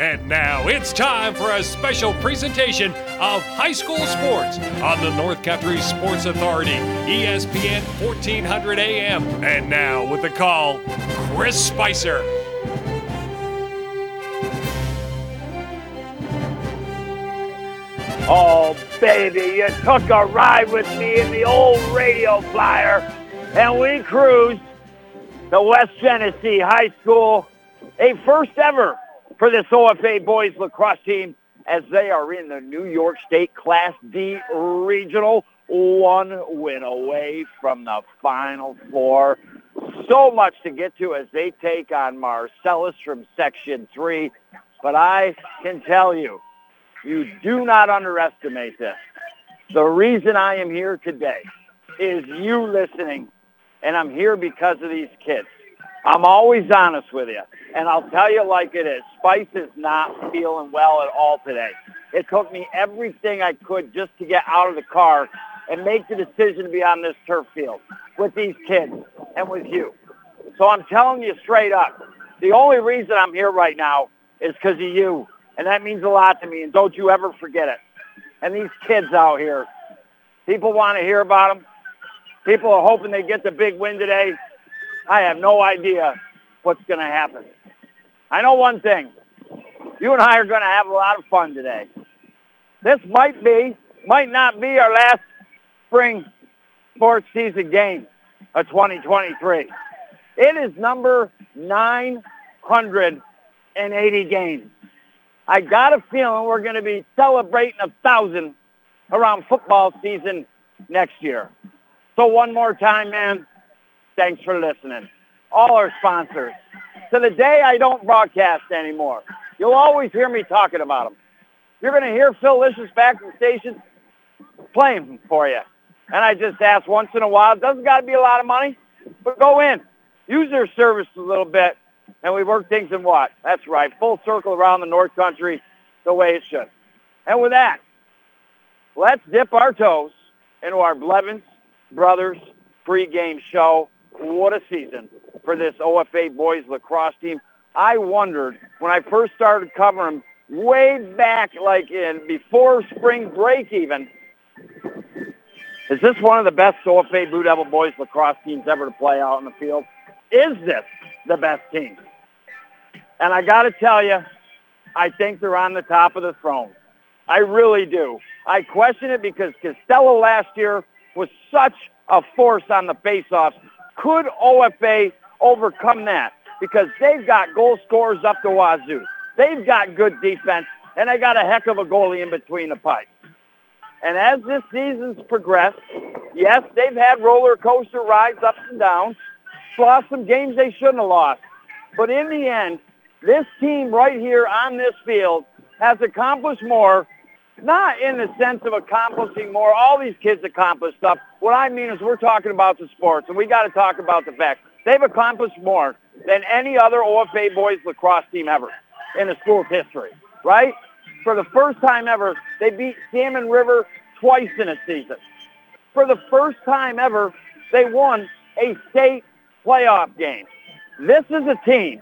And now it's time for a special presentation of high school sports on the North Country Sports Authority, ESPN 1400 AM. And now with the call, Chris Spicer. Oh, baby, you took a ride with me in the old radio flyer, and we cruised the West Genesee High School, a first ever for this OFA boys lacrosse team as they are in the New York State Class D Regional, one win away from the Final Four. So much to get to as they take on Marcellus from Section 3, but I can tell you, you do not underestimate this. The reason I am here today is you listening, and I'm here because of these kids. I'm always honest with you, and I'll tell you like it is. Spice is not feeling well at all today. It took me everything I could just to get out of the car and make the decision to be on this turf field with these kids and with you. So I'm telling you straight up, the only reason I'm here right now is because of you, and that means a lot to me, and don't you ever forget it. And these kids out here, people want to hear about them. People are hoping they get the big win today. I have no idea what's going to happen. I know one thing. You and I are going to have a lot of fun today. This might not be our last spring sports season game of 2023. It is number 980 games. I got a feeling we're going to be celebrating 1,000 around football season next year. So one more time, man. Thanks for listening. All our sponsors. To the day I don't broadcast anymore, you'll always hear me talking about them. You're going to hear Phil Licious back from the station playing them for you. And I just ask once in a while, it doesn't got to be a lot of money, but go in. Use their service a little bit, and we work things in what? That's right. Full circle around the North Country the way it should. And with that, let's dip our toes into our Blevins Brothers pregame show. What a season for this OFA boys lacrosse team. I wondered when I first started covering them way back like in before spring break even, is this one of the best OFA Blue Devil boys lacrosse teams ever to play out in the field? Is this the best team? And I got to tell you, I think they're on the top of the throne. I really do. I question it because Costello last year was such a force on the faceoffs. Could OFA overcome that? Because they've got goal scorers up to wazoo. They've got good defense, and they got a heck of a goalie in between the pipes. And as this season's progressed, yes, they've had roller coaster rides, ups and downs, lost some games they shouldn't have lost. But in the end, this team right here on this field has accomplished more, not in the sense of accomplishing more. All these kids accomplish stuff. What I mean is we're talking about the sports, and we got to talk about the fact they've accomplished more than any other OFA boys lacrosse team ever in the school's history, right? For the first time ever, they beat Salmon River twice in a season. For the first time ever, they won a state playoff game. This is a team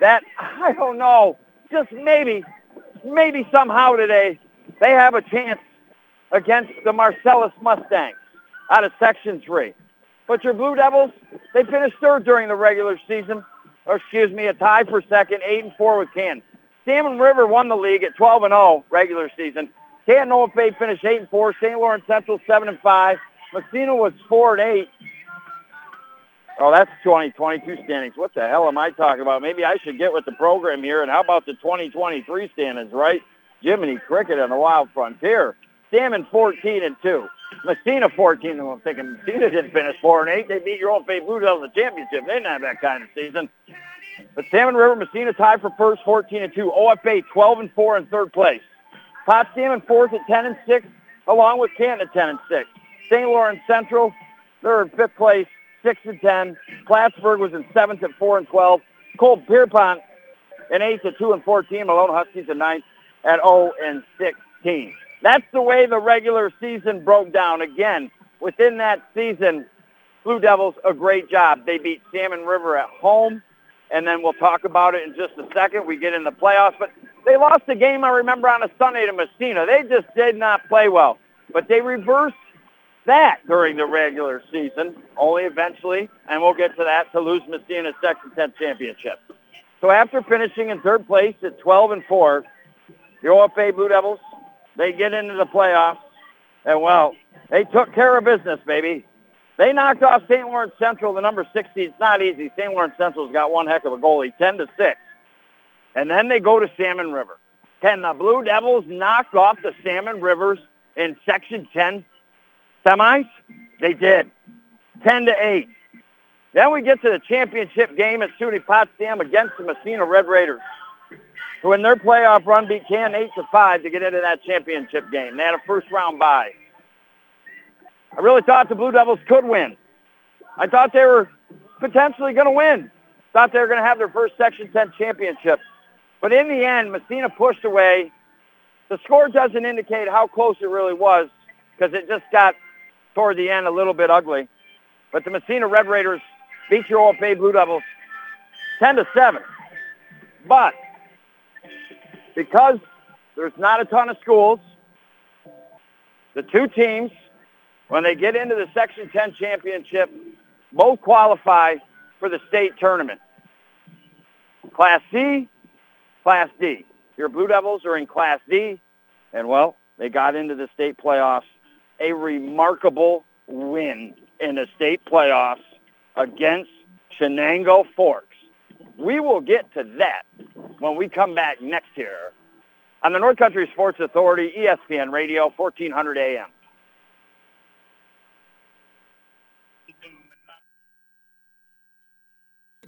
that, I don't know, just maybe somehow today, they have a chance against the Marcellus Mustangs out of Section 3. But your Blue Devils, they finished third during the regular season, a tie for second, 8-4 with Canton. Salmon River won the league at 12-0 regular season. Canton OFA finished 8-4, St. Lawrence Central 7-5, Messena was 4-8. Oh, that's 2022 standings. What the hell am I talking about? Maybe I should get with the program here, and how about the 2023 standings, right? Jiminy Cricket on the Wild Frontier. Salmon 14-2. Messena 14. I'm thinking Messena didn't finish 4-8. They beat your own favorite Blue Devils in the championship. They didn't have that kind of season. But Salmon River, Messena tied for first, 14-2. OFA 12-4 in third place. Pop Salmon fourth at 10-6, along with Canton at 10-6. St. Lawrence Central, they're in fifth place, 6-10. Plattsburgh was in seventh at 4-12. Cole Pierpont in eighth at 2-14. Malone Huskies in ninth at 0-16. That's the way the regular season broke down. Again, within that season, Blue Devils, a great job. They beat Salmon River at home, and then we'll talk about it in just a second. We get in the playoffs, but They lost a game, I remember, on a Sunday to Messena. They just did not play well. But they reversed that during the regular season, only eventually, and we'll get to that, to lose Messena's Section 10 championship. So after finishing in third place at 12-4, the OFA Blue Devils, they get into the playoffs, and, well, they took care of business, baby. They knocked off St. Lawrence Central, the number 60. It's not easy. St. Lawrence Central's got one heck of a goalie, 10-6. And then they go to Salmon River. Can the Blue Devils knock off the Salmon Rivers in Section 10 semis? They did, 10-8. Then we get to the championship game at SUNY Potsdam against the Messena Red Raiders, who in their playoff run beat Canton 8-5 to get into that championship game. They had a first-round bye. I really thought the Blue Devils could win. I thought they were potentially going to win. Thought they were going to have their first Section 10 championship. But in the end, Messena pushed away. The score doesn't indicate how close it really was because it just got toward the end a little bit ugly. But the Messena Red Raiders beat your OFA Blue Devils 10-7. But because there's not a ton of schools, the two teams, when they get into the Section 10 championship, both qualify for the state tournament. Class C, Class D. Your Blue Devils are in Class D, and, well, they got into the state playoffs. A remarkable win in the state playoffs against Shenango Forks. We will get to that when we come back next year on the North Country Sports Authority, ESPN Radio, 1400 AM.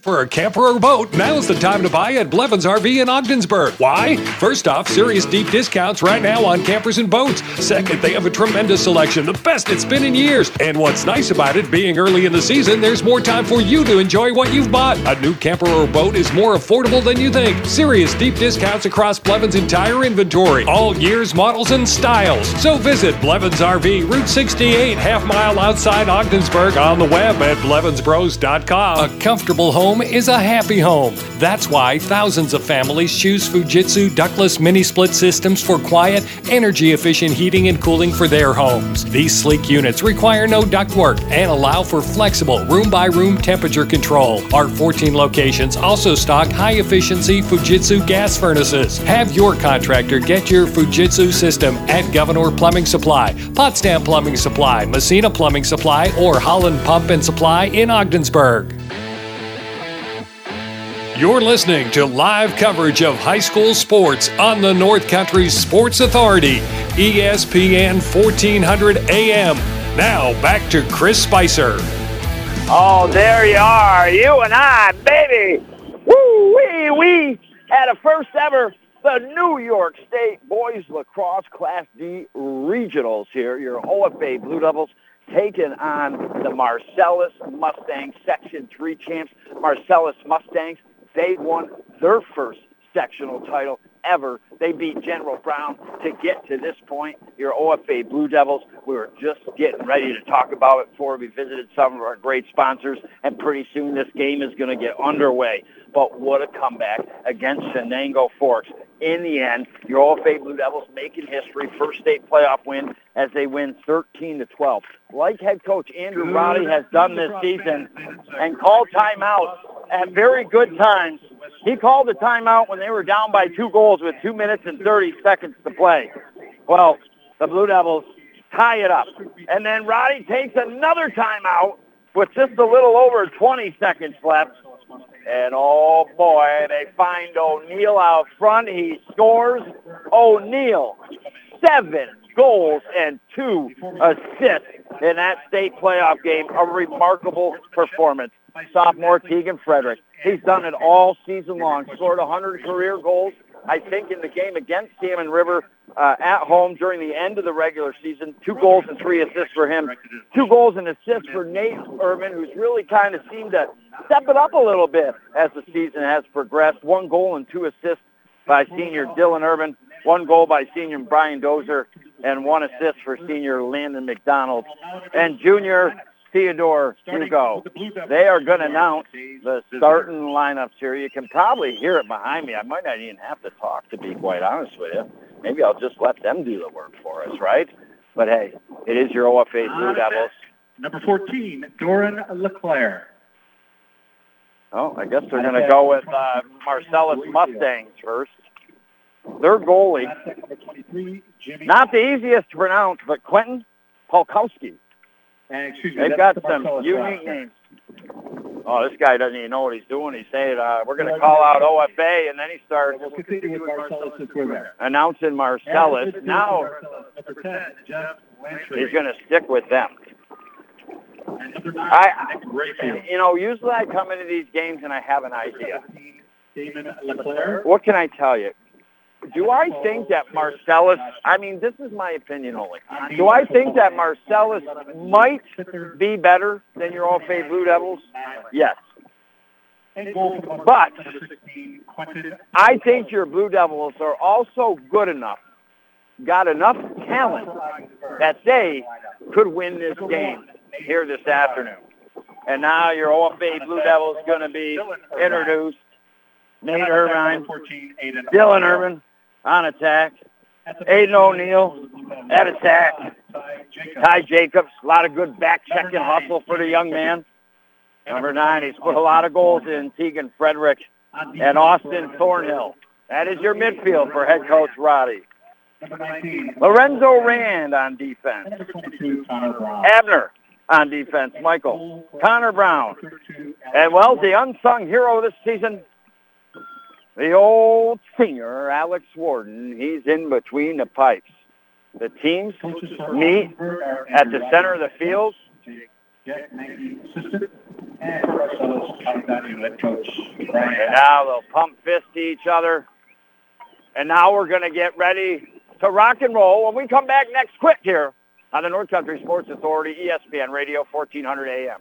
For a camper or boat, now's the time to buy at Blevins RV in Ogdensburg. Why? First off, serious deep discounts right now on campers and boats. Second, they have a tremendous selection, the best it's been in years. And what's nice about it, being early in the season, there's more time for you to enjoy what you've bought. A new camper or boat is more affordable than you think. Serious deep discounts across Blevins' entire inventory, all years, models, and styles. So visit Blevins RV, Route 68, half mile outside Ogdensburg, on the web at BlevinsBros.com. A comfortable home is a happy home. That's why thousands of families choose Fujitsu ductless mini-split systems for quiet, energy-efficient heating and cooling for their homes. These sleek units require no ductwork and allow for flexible room-by-room temperature control. Our 14 locations also stock high-efficiency Fujitsu gas furnaces. Have your contractor get your Fujitsu system at Governor Plumbing Supply, Potsdam Plumbing Supply, Messena Plumbing Supply, or Howland Pump and Supply in Ogdensburg. You're listening to live coverage of high school sports on the North Country Sports Authority, ESPN 1400 AM. Now back to Chris Spicer. Oh, there you are, you and I, baby. Woo-wee, we had a first ever, the New York State Boys Lacrosse Class D Regionals here. Your OFA Blue Devils taking on the Marcellus Mustangs, Section 3 champs. Marcellus Mustangs, they won their first sectional title ever. They beat General Brown to get to this point. Your OFA Blue Devils, we were just getting ready to talk about it before we visited some of our great sponsors, and pretty soon this game is going to get underway. But what a comeback against Shenango Forks. In the end, your OFA Blue Devils making history, first state playoff win as they win 13-12. Like head coach Andrew Roddy has done this season and called timeouts at very good times. He called a timeout when they were down by 2 goals with 2 minutes and 30 seconds to play. Well, the Blue Devils tie it up. And then Roddy takes another timeout with just a little over 20 seconds left. And, oh, boy, they find O'Neill out front. He scores. O'Neill, 7 goals and 2 assists in that state playoff game. A remarkable performance. Sophomore Keegan Frederick, he's done it all season long. Scored 100 career goals, I think, in the game against Salmon River at home during the end of the regular season. 2 goals and 3 assists for him. 2 goals and assists for Nate Urban, who's really kind of seemed to step it up a little bit as the season has progressed. 1 goal and 2 assists by senior Dylan Irvin. 1 goal by senior Brian Dozer, and 1 assist for senior Landon McDonald. And junior Theodore Hugo. They are going to announce the starting lineups here. You can probably hear it behind me. I might not even have to talk, to be quite honest with you. Maybe I'll just let them do the work for us, right? But, hey, it is your OFA Blue Devils. Number 14, Doran LeClaire. Oh, I guess they're going to go with Marcellus Mustangs first. Their goalie, not the easiest to pronounce, but Quentin Polkowski. And excuse me, they've got some unique names. Oh, this guy doesn't even know what he's doing. He's saying, we're going to call out OFA, and then he starts announcing Marcellus. Now he's going to stick with them. Usually I come into these games and I have an idea. What can I tell you? Do I think that Marcellus, this is my opinion only, do I think that Marcellus might be better than your OFA Blue Devils? Yes. But I think your Blue Devils are also good enough, got enough talent that they could win this game here this afternoon. And now your OFA Blue Devils is going to be introduced. Nate Irvin, Dylan Irvin. On attack. Aiden O'Neill at attack. Ty Jacobs, a lot of good back-checking hustle for the young man. Number 9, he's put a lot of goals in. Keegan Frederick and Austin Thornhill. That is your midfield for head coach Roddy. Lorenzo Rand on defense. Abner on defense. Michael. Connor Brown. And, well, the unsung hero this season, the old senior, Alex Warden, he's in between the pipes. The teams meet at the center of the field. And now they'll pump fist to each other. And now we're going to get ready to rock and roll. When we come back next, quick here on the North Country Sports Authority, ESPN Radio, 1400 AM.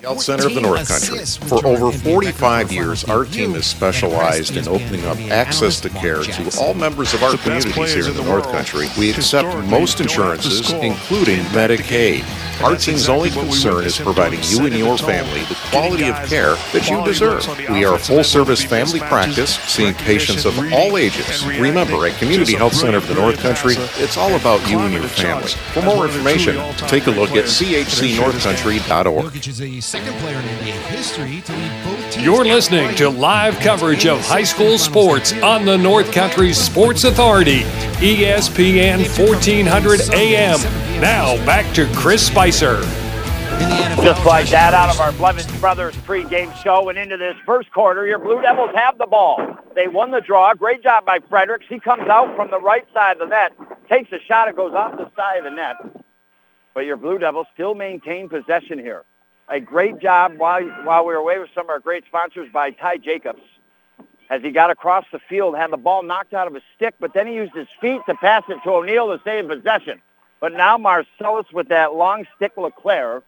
Health Center of the North Country. For over 45 years, our team has specialized in opening up access to care to all members of our communities here in the North Country. We accept most insurances, including Medicaid. Our team's only concern is providing you and your family the quality of care that you deserve. We are a full-service family practice, seeing patients of all ages. Remember, at Community Health Center of the North Country, it's all about you and your family. For more information, take a look at chcnorthcountry.org. Second player in NBA history to lead both teams. You're listening to live coverage of high school sports on the North Country Sports Authority, ESPN 1400 AM. Now back to Chris Spicer. Just like that, out of our Blevins Brothers pregame show and into this first quarter, your Blue Devils have the ball. They won the draw. Great job by Fredericks. He comes out from the right side of the net, takes a shot. It goes off the side of the net. But your Blue Devils still maintain possession here. A great job while we were away with some of our great sponsors by Ty Jacobs. As he got across the field, had the ball knocked out of his stick, but then he used his feet to pass it to O'Neill to stay in possession. But now Marcellus with that long stick, LeClaire,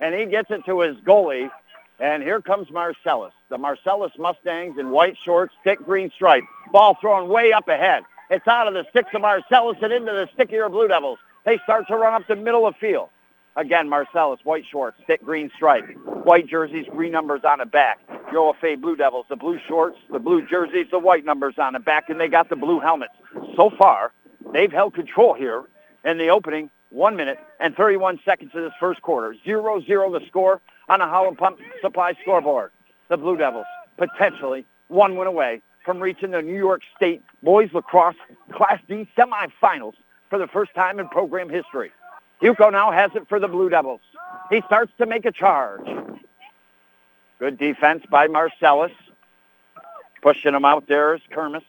and he gets it to his goalie. And here comes Marcellus. The Marcellus Mustangs in white shorts, thick green stripe. Ball thrown way up ahead. It's out of the sticks of Marcellus and into the stickier Blue Devils. They start to run up the middle of field. Again, Marcellus, white shorts, thick green stripe, white jerseys, green numbers on the back. Your OFA Blue Devils, the blue shorts, the blue jerseys, the white numbers on the back, and they got the blue helmets. So far, they've held control here in the opening 1 minute and 31 seconds of this first quarter. 0-0 the score on the Howland Pump Supply scoreboard. The Blue Devils potentially 1 win away from reaching the New York State Boys Lacrosse Class D semifinals for the first time in program history. Hugo now has it for the Blue Devils. He starts to make a charge. Good defense by Marcellus. Pushing him out there is Kermis.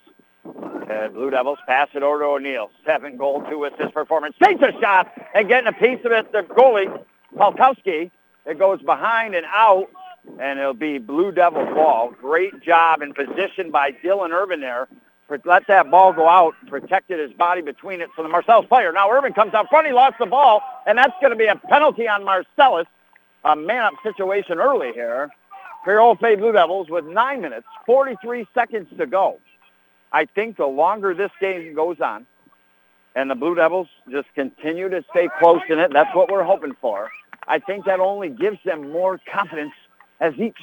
And Blue Devils pass it over to O'Neill. 7 goal, 2 assist performance. Takes a shot and getting a piece of it. The goalie, Polkowski, it goes behind and out, and it'll be Blue Devil ball. Great job in position by Dylan Irvin there. Let that ball go out, protected his body between it for the Marcellus player. Now Irvin comes out front, he lost the ball, and that's going to be a penalty on Marcellus. A man-up situation early here for your OFA Blue Devils with 9 minutes, 43 seconds to go. I think the longer this game goes on, and the Blue Devils just continue to stay close in it, that's what we're hoping for, I think that only gives them more confidence as each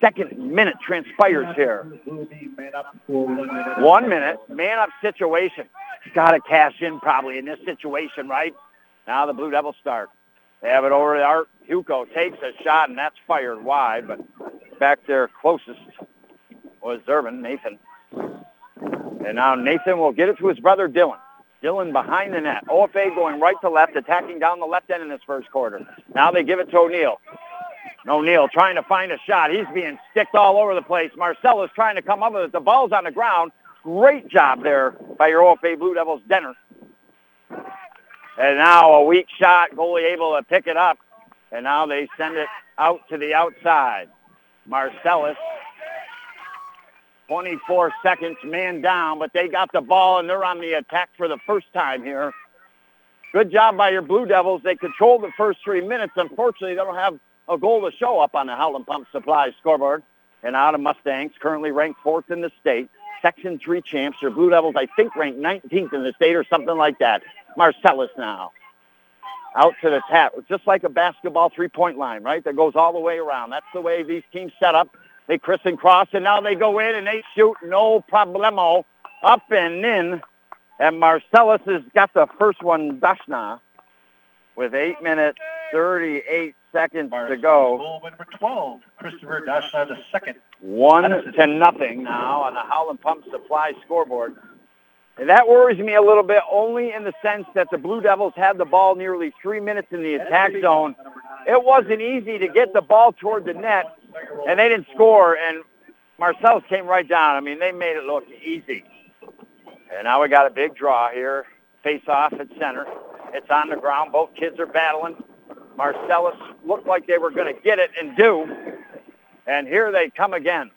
second minute transpires here. 1 minute, man-up situation. Got to cash in probably in this situation, right? Now the Blue Devils start. They have it over to Art. Hugo takes a shot, and that's fired wide, but back there closest was Irvin, Nathan. And now Nathan will get it to his brother, Dylan. Dylan behind the net. OFA going right to left, attacking down the left end in this first quarter. Now they give it to O'Neill. O'Neill trying to find a shot. He's being sticked all over the place. Marcellus trying to come up with it. The ball's on the ground. Great job there by your OFA Blue Devils, Denner. And now a weak shot. Goalie able to pick it up. And now they send it out to the outside. Marcellus, 24 seconds, man down, but they got the ball, and they're on the attack for the first time here. Good job by your Blue Devils. They controlled the first 3 minutes. Unfortunately, they don't have a goal to show up on the Howland Pump Supply scoreboard. And out of Mustangs, currently ranked 4th in the state. Section 3 champs. Your Blue Devils, I think, ranked 19th in the state or something like that. Marcellus now. Out to the tap. Just like a basketball three-point line, right? That goes all the way around. That's the way these teams set up. They criss and cross, and now they go in, and they shoot, no problemo, up and in. And Marcellus has got the first one, Dashnaw, with 8 minutes, 38 seconds to go. Goal number 12, Christopher Dashnaw, the second. 1-0 now on the Howland Pump Supply scoreboard. And that worries me a little bit, only in the sense that the Blue Devils had the ball nearly 3 minutes in the attack zone. It wasn't easy to get the ball toward the net, and they didn't score, and Marcellus came right down. I mean, they made it look easy. And now we got a big draw here, face-off at center. It's on the ground. Both kids are battling. Marcellus looked like they were going to get it and do, and here they come again.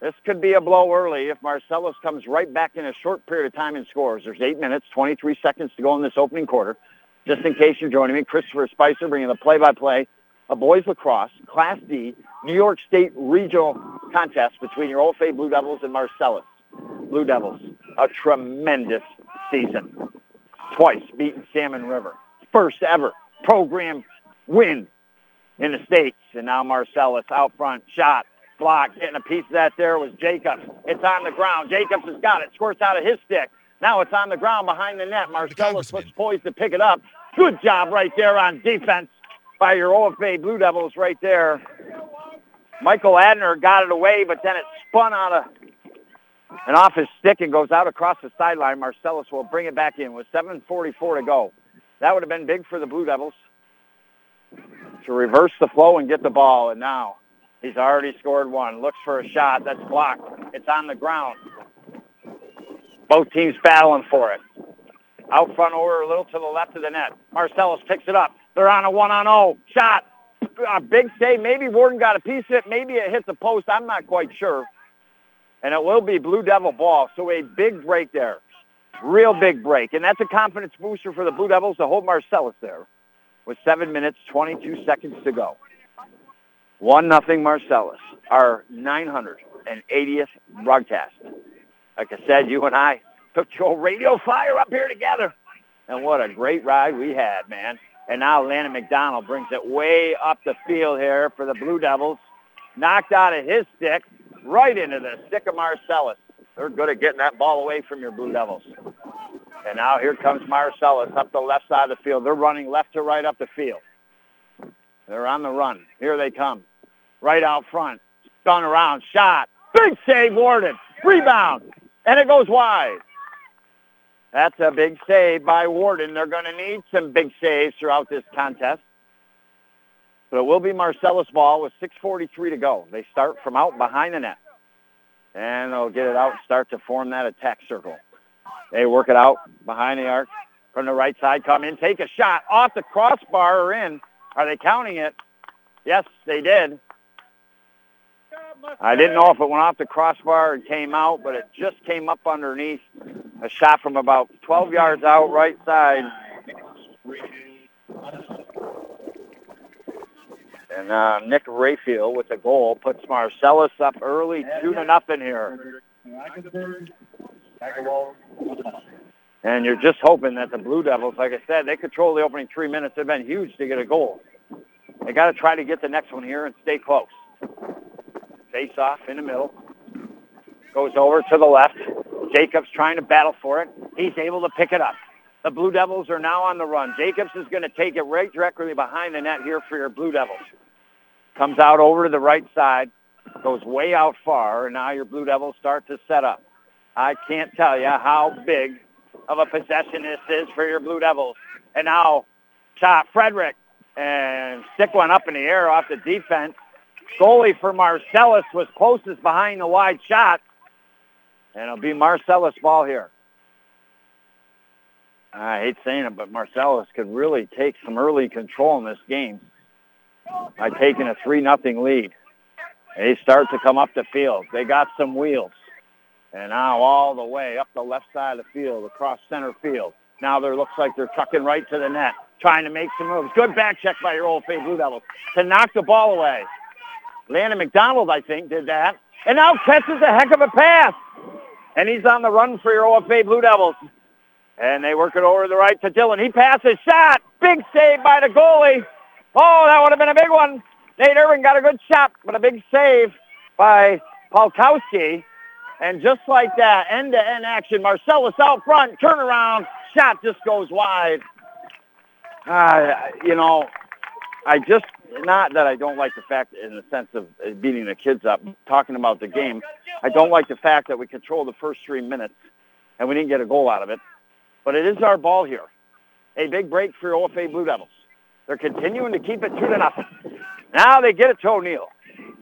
This could be a blow early if Marcellus comes right back in a short period of time and scores. There's 8 minutes, 23 seconds to go in this opening quarter. Just in case you're joining me, Christopher Spicer bringing the play-by-play of boys lacrosse, Class D, New York State regional contest between your OFA Blue Devils and Marcellus. Blue Devils, a tremendous season. Twice beating Salmon River. First ever program win in the States. And now Marcellus out front, shot. Block, getting a piece of that there was Jacobs. It's on the ground. Jacobs has got it. Squirts out of his stick. Now it's on the ground behind the net. Marcellus was poised to pick it up. Good job right there on defense by your OFA Blue Devils right there. Michael Adner got it away, but then it spun out of and off his stick and goes out across the sideline. Marcellus will bring it back in with 7:44 to go. That would have been big for the Blue Devils to reverse the flow and get the ball. And now he's already scored one. Looks for a shot. That's blocked. It's on the ground. Both teams battling for it. Out front over a little to the left of the net. Marcellus picks it up. They're on a 1-on-0. Shot. A big save. Maybe Warden got a piece of it. Maybe it hit the post. I'm not quite sure. And it will be Blue Devil ball. So a big break there. Real big break. And that's a confidence booster for the Blue Devils to hold Marcellus there with 7 minutes, 22 seconds to go. 1-0 Marcellus, our 980th broadcast. Like I said, you and I took your radio flyer up here together. And what a great ride we had, man. And now Landon McDonald brings it way up the field here for the Blue Devils. Knocked out of his stick, right into the stick of Marcellus. They're good at getting that ball away from your Blue Devils. And now here comes Marcellus up the left side of the field. They're running left to right up the field. They're on the run. Here they come. Right out front. Spun around. Shot. Big save, Warden. Rebound. And it goes wide. That's a big save by Warden. They're going to need some big saves throughout this contest. But it will be Marcellus ball with 6:43 to go. They start from out behind the net. And they'll get it out and start to form that attack circle. They work it out behind the arc. From the right side, come in, take a shot. Off the crossbar or in. Are they counting it? Yes, they did. I didn't know if it went off the crossbar and came out, but it just came up underneath. A shot from about 12 yards out, right side. And Nick Rayfield with the goal puts Marcellus up early, 2-0 here. And you're just hoping that the Blue Devils, like I said, they control the opening 3 minutes. They've been huge to get a goal. They got to try to get the next one here and stay close. Face off in the middle. Goes over to the left. Jacobs trying to battle for it. He's able to pick it up. The Blue Devils are now on the run. Jacobs is going to take it right directly behind the net here for your Blue Devils. Comes out over to the right side. Goes way out far, and now your Blue Devils start to set up. I can't tell you how big of a possession this is for your Blue Devils. And now, shot, Frederick, and stick one up in the air off the defense. Goalie for Marcellus was closest behind the wide shot, and it'll be Marcellus' ball here. I hate saying it, but Marcellus could really take some early control in this game by taking a 3-0 lead. They start to come up the field. They got some wheels. And now all the way up the left side of the field, across center field. Now there looks like they're tucking right to the net, trying to make some moves. Good back check by your Old Faith Blue Devils to knock the ball away. Landon McDonald, I think, did that. And now catches a heck of a pass. And he's on the run for your OFA Blue Devils. And they work it over to the right to Dylan. He passes, shot. Big save by the goalie. Oh, that would have been a big one. Nate Irvin got a good shot, but a big save by Polkowski. And just like that, end-to-end action. Marcellus out front, turnaround, shot just goes wide. Not that I don't like the fact in the sense of beating the kids up, talking about the game, I don't like the fact that we controlled the first 3 minutes and we didn't get a goal out of it. But it is our ball here. A big break for OFA Blue Devils. They're continuing to keep it 2-0. Now they get it to O'Neill.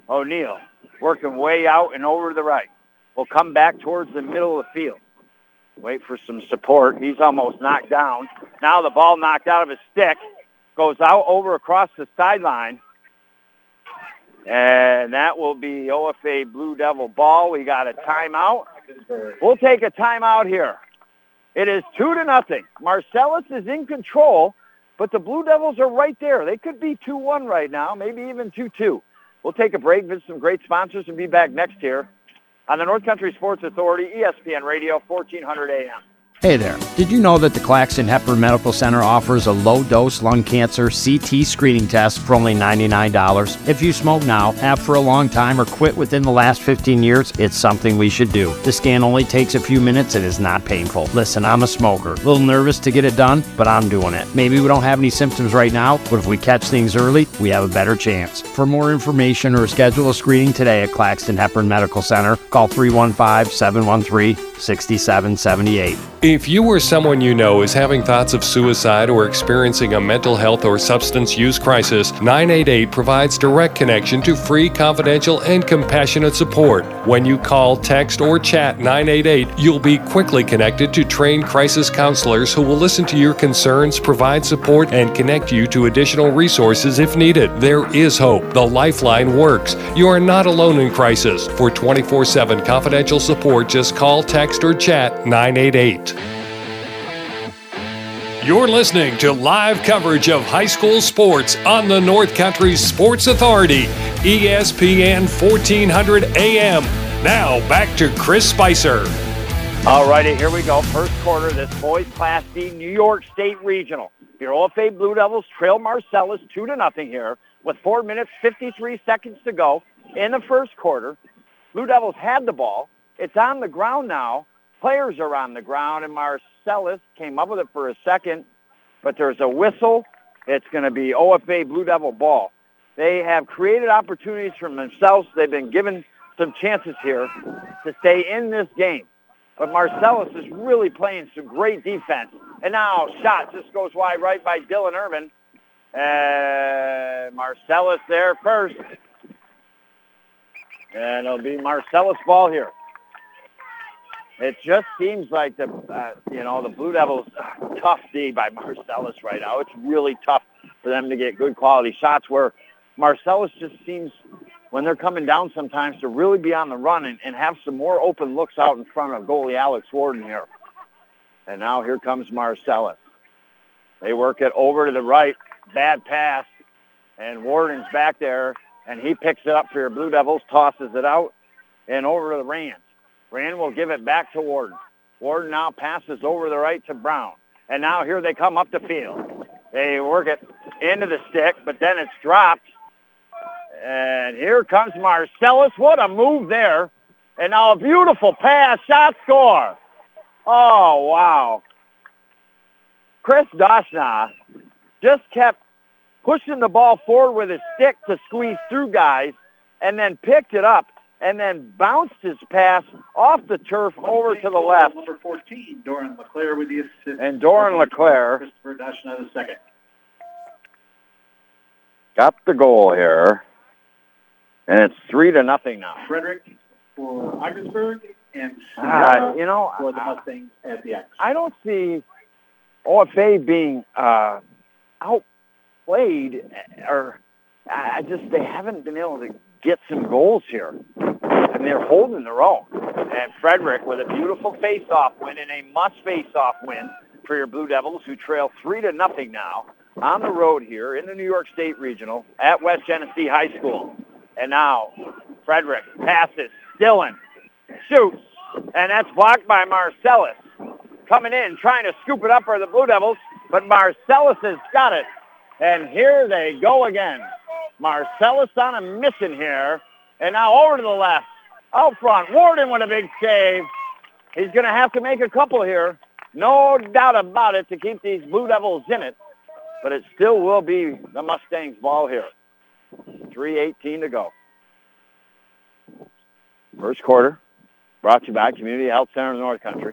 O'Neill working way out and over to the right. Will come back towards the middle of the field. Wait for some support. He's almost knocked down. Now the ball knocked out of his stick. Goes out over across the sideline. And that will be OFA Blue Devil ball. We got a timeout. We'll take a timeout here. It is 2-0. Marcellus is in control, but the Blue Devils are right there. They could be 2-1 right now, maybe even 2-2. We'll take a break, visit some great sponsors, and be back next here on the North Country Sports Authority, ESPN Radio, 1400 AM. Hey there. Did you know that the Claxton Hepburn Medical Center offers a low-dose lung cancer CT screening test for only $99? If you smoke now, have for a long time, or quit within the last 15 years, it's something we should do. The scan only takes a few minutes and is not painful. Listen, I'm a smoker. A little nervous to get it done, but I'm doing it. Maybe we don't have any symptoms right now, but if we catch things early, we have a better chance. For more information or schedule a screening today at Claxton Hepburn Medical Center, call 315-713-6778. If you or someone you know is having thoughts of suicide or experiencing a mental health or substance use crisis, 988 provides direct connection to free, confidential, and compassionate support. When you call, text, or chat 988, you'll be quickly connected to trained crisis counselors who will listen to your concerns, provide support, and connect you to additional resources if needed. There is hope. The Lifeline works. You are not alone in crisis. For 24/7 confidential support, just call, text, or chat 988. You're listening to live coverage of high school sports on the North Country Sports Authority, ESPN 1400 AM. Now back to Chris Spicer. All righty, here we go. First quarter of this boys Class D New York State Regional. Your OFA Blue Devils trail Marcellus 2-0 here with 4 minutes 53 seconds to go in the first quarter. Blue Devils had the ball. It's on the ground now. Players are on the ground, and Marcellus came up with it for a second, but there's a whistle. It's going to be OFA Blue Devil ball. They have created opportunities for themselves. They've been given some chances here to stay in this game. But Marcellus is really playing some great defense. And now shot just goes wide right by Dylan Irvin. And Marcellus there first. And it'll be Marcellus ball here. It just seems like the Blue Devils, tough D by Marcellus right now. It's really tough for them to get good quality shots where Marcellus just seems, when they're coming down sometimes, to really be on the run and have some more open looks out in front of goalie Alex Warden here. And now here comes Marcellus. They work it over to the right. Bad pass. And Warden's back there, and he picks it up for your Blue Devils, tosses it out, and over to the Rams. Rand will give it back to Warden. Warden now passes over the right to Brown. And now here they come up the field. They work it into the stick, but then it's dropped. And here comes Marcellus. What a move there. And now a beautiful pass, shot, score. Oh, wow. Chris Dashnaw just kept pushing the ball forward with his stick to squeeze through guys and then picked it up and then bounced his pass off the turf over to the left. Number 14, Doran LeClaire with the assist. And Doran LeClaire. Christopher Dashnaw the second. Got the goal here. And it's 3-0 now. Frederick for Ogdensburg and for the Mustangs at the X. I don't see OFA being outplayed, or I just they haven't been able to get some goals here. And they're holding their own. And Frederick with a beautiful face-off win and a must-face-off win for your Blue Devils, who trail 3-0 now on the road here in the New York State Regional at West Genesee High School. And now Frederick passes. Dylan shoots. And that's blocked by Marcellus. Coming in, trying to scoop it up are the Blue Devils, but Marcellus has got it. And here they go again. Marcellus on a mission here. And now over to the left. Out front, Warden with a big save. He's going to have to make a couple here. No doubt about it to keep these Blue Devils in it. But it still will be the Mustangs' ball here. 3:18 to go. First quarter brought to you by Community Health Center of the North Country.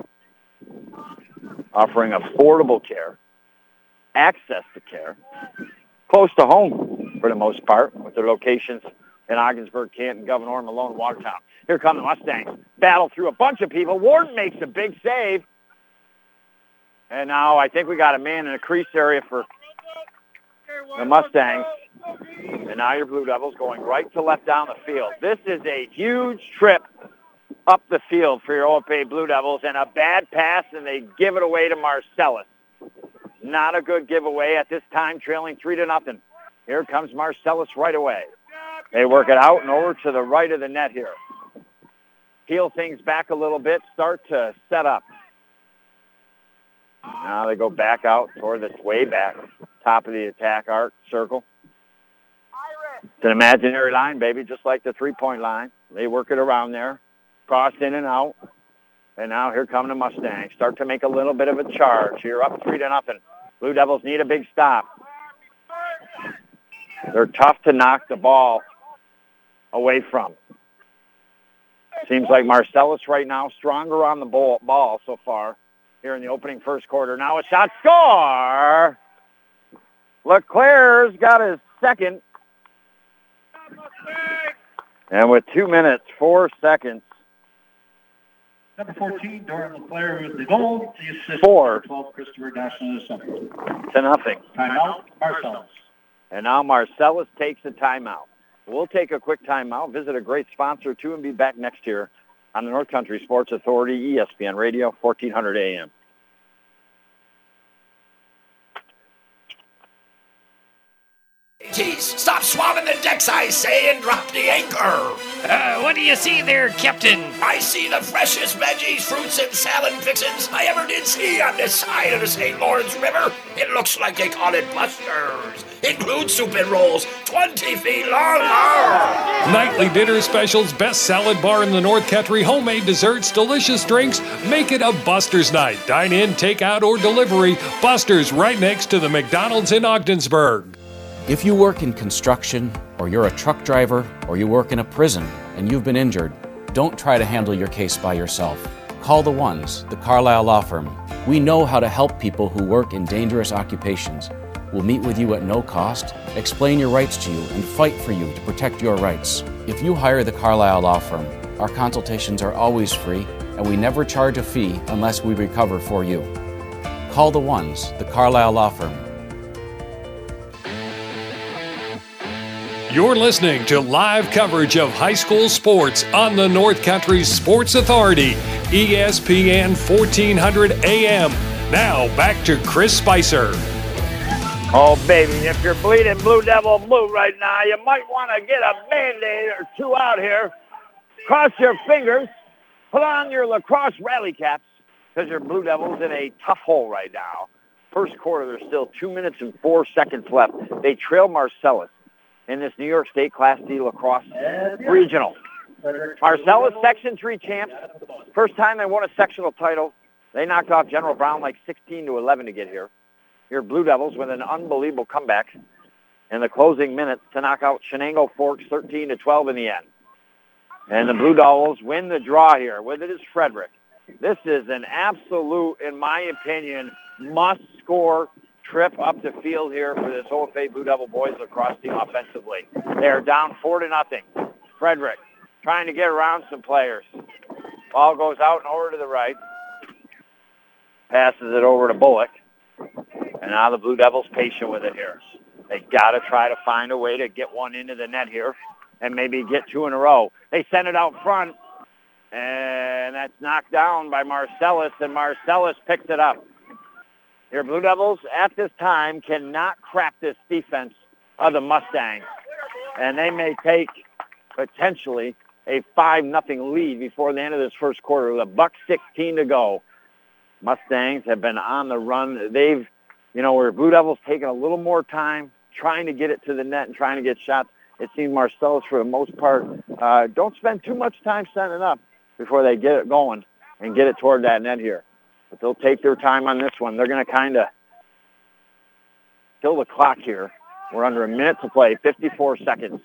Offering affordable care, access to care, close to home for the most part, with their locations in Ogdensburg, Canton, Governor, Malone, Watertown. Here come the Mustangs. Battle through a bunch of people. Warden makes a big save. And now I think we got a man in a crease area for the Mustangs. And now your Blue Devils going right to left down the field. This is a huge trip up the field for your OFA Blue Devils, and a bad pass, and they give it away to Marcellus. Not a good giveaway at this time, trailing 3-0. Here comes Marcellus right away. They work it out and over to the right of the net here. Peel things back a little bit, start to set up. Now they go back out toward this way back, top of the attack arc circle. It's an imaginary line, baby, just like the three-point line. They work it around there. Cross in and out. And now here come the Mustangs. Start to make a little bit of a charge. Here up 3-0. Blue Devils need a big stop. They're tough to knock the ball away from. Seems like Marcellus right now stronger on the ball so far here in the opening first quarter. Now a shot, score! LeClaire's got his second. And with 2 minutes, 4 seconds, number 14, Doran LeClaire with the goal. The assist. 4-12, Christopher Dashnaw the second. 2-0. Timeout, Marcellus. And now Marcellus takes a timeout. We'll take a quick timeout, visit a great sponsor, too, and be back next year on the North Country Sports Authority, ESPN Radio, 1400 AM. Geez, stop swabbing the decks, I say, and drop the anchor. What do you see there, Captain? I see the freshest veggies, fruits, and salad fixins I ever did see on this side of the St. Lawrence River. It looks like they call it Buster's. Includes soup and rolls, 20 feet long. Nightly dinner specials, best salad bar in the North Country, homemade desserts, delicious drinks. Make it a Buster's night. Dine in, take out, or delivery. Buster's right next to the McDonald's in Ogdensburg. If you work in construction, or you're a truck driver, or you work in a prison and you've been injured, don't try to handle your case by yourself. Call the Ones, the Carlisle Law Firm. We know how to help people who work in dangerous occupations. We'll meet with you at no cost, explain your rights to you, and fight for you to protect your rights. If you hire the Carlisle Law Firm, our consultations are always free, and we never charge a fee unless we recover for you. Call the Ones, the Carlisle Law Firm. You're listening to live coverage of high school sports on the North Country Sports Authority, ESPN 1400 AM. Now back to Chris Spicer. Oh, baby, if you're bleeding Blue Devil blue right now, you might want to get a Band-Aid or two out here. Cross your fingers Put on your lacrosse rally caps because your Blue Devils in a tough hole right now. First quarter, there's still 2 minutes and 4 seconds left. They trail Marcellus in this New York State Class D lacrosse regional. Marcellus, Section 3 champs. First time they won a sectional title. They knocked off General Brown like 16-11 to get here. Your Blue Devils with an unbelievable comeback in the closing minutes to knock out Shenango Forks 13-12 in the end. And the Blue Devils win the draw here. With it is Frederick. This is an absolute, in my opinion, must-score trip up the field here for this OFA Blue Devil boys lacrosse team offensively. They are down 4-0. Frederick trying to get around some players. Ball goes out and over to the right. Passes it over to Bullock. And now the Blue Devils patient with it here. They got to try to find a way to get one into the net here and maybe get two in a row. They send it out front, and that's knocked down by Marcellus, and Marcellus picks it up. Your Blue Devils at this time cannot crack this defense of the Mustangs, and they may take potentially a 5-0 lead before the end of this first quarter with a $1:16 to go. Mustangs have been on the run. They've, you know, where Blue Devils taking a little more time trying to get it to the net and trying to get shots. It seems Marcellus, for the most part, don't spend too much time setting up before they get it going and get it toward that net here. But they'll take their time on this one. They're going to kind of kill the clock here. We're under a minute to play, 54 seconds.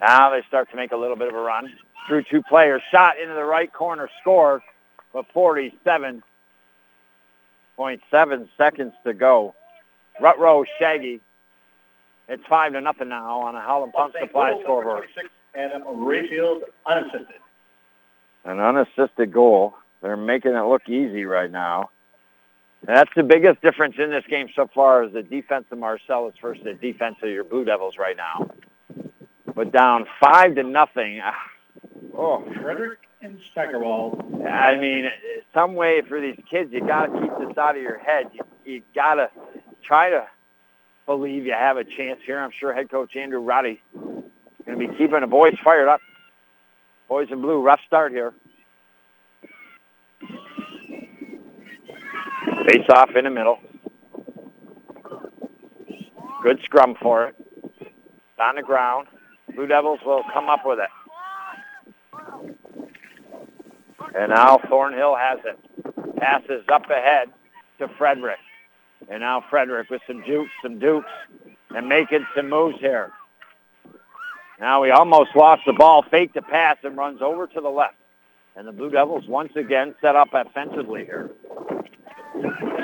Now they start to make a little bit of a run. Through two players, shot into the right corner, scored with 47.7 seconds to go. Rutrow Shaggy. It's 5-0 now on a Howland Pump Supply scoreboard. And Rayfield unassisted. An unassisted goal. They're making it look easy right now. And that's the biggest difference in this game so far is the defense of Marcellus versus the defense of your Blue Devils right now. But down 5-0. Oh, Frederick and Steckerwald. I mean, some way for these kids, you got to keep this out of your head. You got to try to believe you have a chance here. I'm sure head coach Andrew Roddy going to be keeping the boys fired up. Boys in blue, rough start here. Face off in the middle. Good scrum for it. On the ground. Blue Devils will come up with it. And now Thornhill has it. Passes up ahead to Frederick. And now Frederick with some dukes, and making some moves here. Now he almost lost the ball, faked the pass, and runs over to the left. And the Blue Devils once again set up offensively here.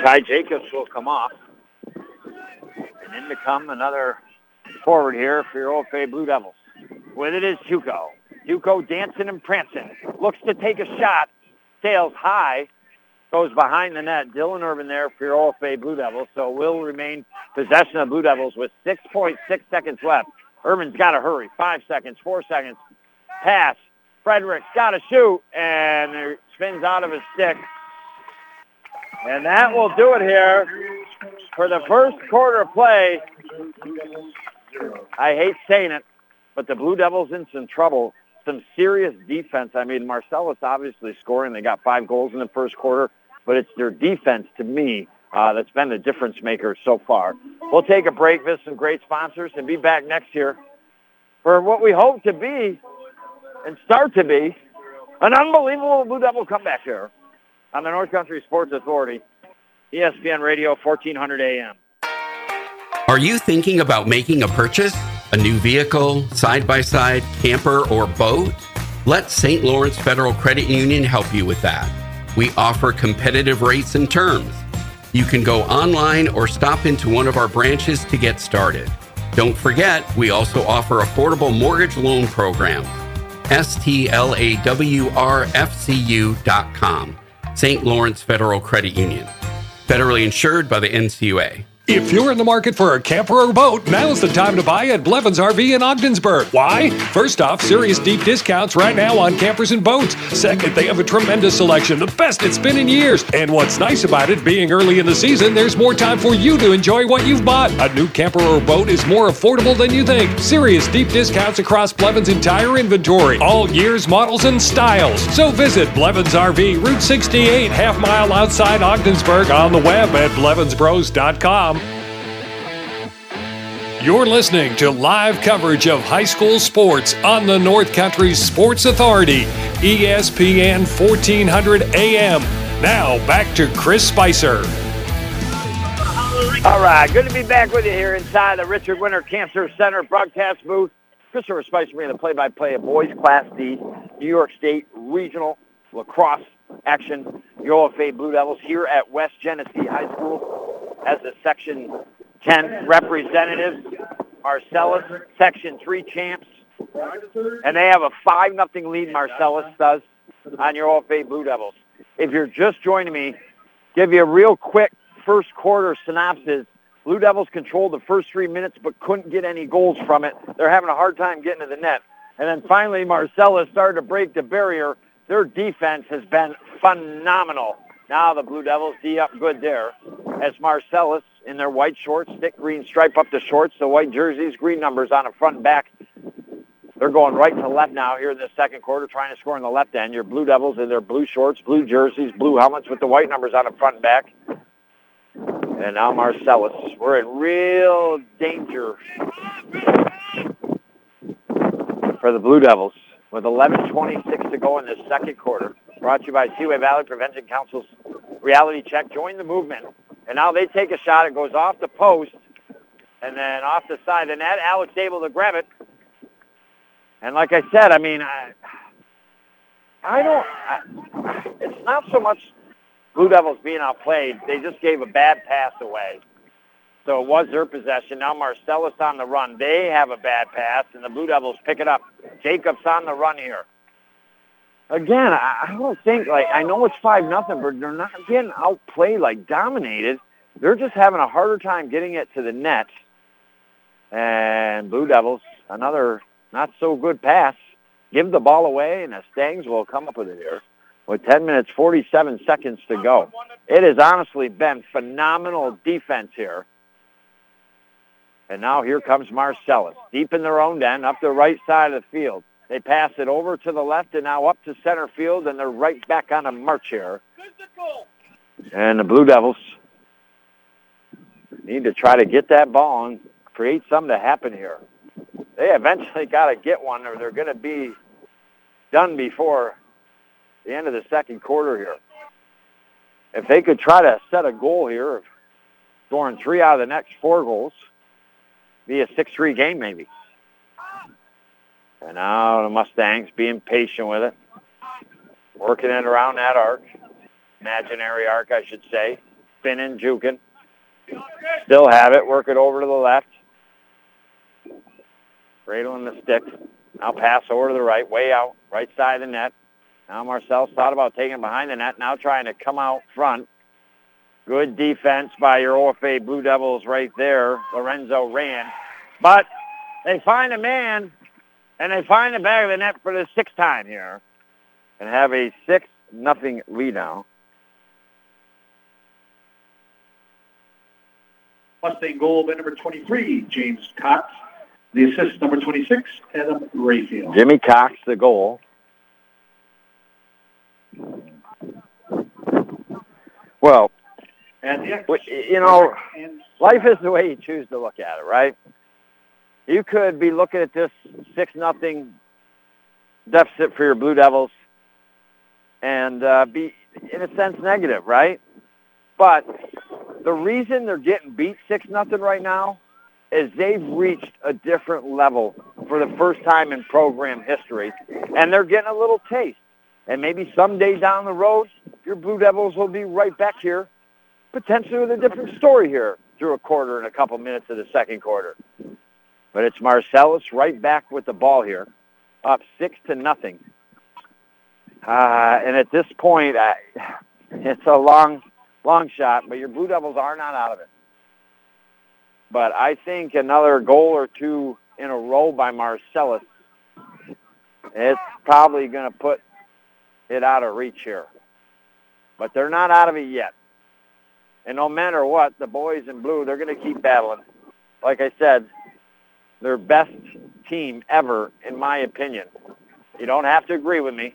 Ty Jacobs will come off. And in to come another forward here for your OFA Blue Devils. With it is Hugo. Hugo dancing and prancing. Looks to take a shot. Sails high. Goes behind the net. Dylan Irvin there for your OFA Blue Devils. So will remain possession of Blue Devils with 6.6 seconds left. Irvin's got to hurry. 5 seconds, 4 seconds. Pass. Frederick's got to shoot. And it spins out of his stick. And that will do it here for the first quarter of play. I hate saying it, but the Blue Devils in some trouble. Some serious defense. I mean, Marcellus obviously scoring. They got 5 goals in the first quarter, but it's their defense, to me, that's been the difference maker so far. We'll take a break, visit some great sponsors, and be back next year for what we hope to be and start to be an unbelievable Blue Devil comeback here on the North Country Sports Authority, ESPN Radio, 1400 AM. Are you thinking about making a purchase? A new vehicle, side-by-side, camper, or boat? Let St. Lawrence Federal Credit Union help you with that. We offer competitive rates and terms. You can go online or stop into one of our branches to get started. Don't forget, we also offer affordable mortgage loan programs. STLAWRFCU.com. St. Lawrence Federal Credit Union. Federally insured by the NCUA. If you're in the market for a camper or boat, now's the time to buy at Blevins RV in Ogdensburg. Why? First off, serious deep discounts right now on campers and boats. Second, they have a tremendous selection, the best it's been in years. And what's nice about it, being early in the season, there's more time for you to enjoy what you've bought. A new camper or boat is more affordable than you think. Serious deep discounts across Blevins' entire inventory, all years, models, and styles. So visit Blevins RV, Route 68, half mile outside Ogdensburg, on the web at BlevinsBros.com. You're listening to live coverage of high school sports on the North Country Sports Authority, ESPN 1400 AM. Now back to Chris Spicer. All right, good to be back with you here inside the Richard Winter Cancer Center broadcast booth. Christopher Spicer being the play-by-play of boys Class D, New York State Regional Lacrosse action. The OFA Blue Devils here at West Genesee High School as the Section 10 representatives, Marcellus, Section 3 champs, and they have a 5-0 lead, Marcellus does, on your OFA Blue Devils. If you're just joining me, give you a real quick first quarter synopsis. Blue Devils controlled the first 3 minutes but couldn't get any goals from it. They're having a hard time getting to the net. And then finally, Marcellus started to break the barrier. Their defense has been phenomenal. Now the Blue Devils D up good there as Marcellus in their white shorts, thick green stripe up the shorts, the white jerseys, green numbers on the front and back. They're going right to left now here in the second quarter, trying to score in the left end. Your Blue Devils in their blue shorts, blue jerseys, blue helmets with the white numbers on the front and back. And now Marcellus. We're in real danger for the Blue Devils with 11:26 to go in the second quarter. Brought to you by Seaway Valley Prevention Council's Reality Check. Join the movement. And now they take a shot. It goes off the post and then off the side of the net. Alex able to grab it. And like I said, I mean, it's not so much Blue Devils being outplayed. They just gave a bad pass away. So it was their possession. Now Marcellus on the run. They have a bad pass, and the Blue Devils pick it up. Jacobs on the run here. Again, I don't think, like, I know it's 5-0, but they're not getting outplayed, like, dominated. They're just having a harder time getting it to the net. And Blue Devils, another not-so-good pass. Give the ball away, and the Stangs will come up with it here with 10 minutes, 47 seconds to go. It has honestly been phenomenal defense here. And now here comes Marcellus, deep in their own end, up the right side of the field. They pass it over to the left and now up to center field, and they're right back on a march here. And the Blue Devils need to try to get that ball and create something to happen here. They eventually got to get one or they're going to be done before the end of the second quarter here. If they could try to set a goal here, scoring 3 out of the next 4 goals, be a 6-3 game maybe. And now the Mustangs being patient with it, working it around that arc, imaginary arc, I should say, spinning, juking. Still have it, work it over to the left, cradling the stick. Now pass over to the right, way out, right side of the net. Now Marcellus thought about taking it behind the net, now trying to come out front. Good defense by your OFA Blue Devils right there. Lorenzo ran, but they find a man. And they find the back of the net for the 6th time here and have a 6-0 lead now. Mustang goal by number 23, James Cox. The assist, number 26, Adam Rayfield. Jimmy Cox, the goal. Well, you know, life is the way you choose to look at it, right? You could be looking at this 6-0 deficit for your Blue Devils and be, in a sense, negative, right? But the reason they're getting beat 6-0 right now is they've reached a different level for the first time in program history, and they're getting a little taste. And maybe someday down the road, your Blue Devils will be right back here, potentially with a different story here through a quarter and a couple minutes of the second quarter. But it's Marcellus right back with the ball here, up 6-0. And at this point, it's a long shot, but your Blue Devils are not out of it. But I think another goal or two in a row by Marcellus, it's probably going to put it out of reach here. But they're not out of it yet. And no matter what, the boys in blue, they're going to keep battling. Like I said, their best team ever, in my opinion. You don't have to agree with me.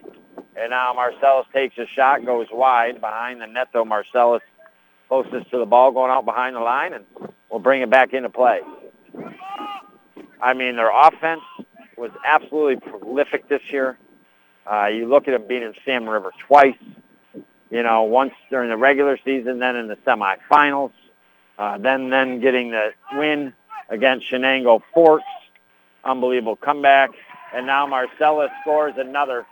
And now Marcellus takes a shot, goes wide behind the net, though. Marcellus closest to the ball, going out behind the line, and we'll bring it back into play. I mean, their offense was absolutely prolific this year. You look at them beating Salmon River twice, you know, once during the regular season, then in the semifinals, then getting the win against Shenango Fort. Unbelievable comeback. And now Marcellus scores another.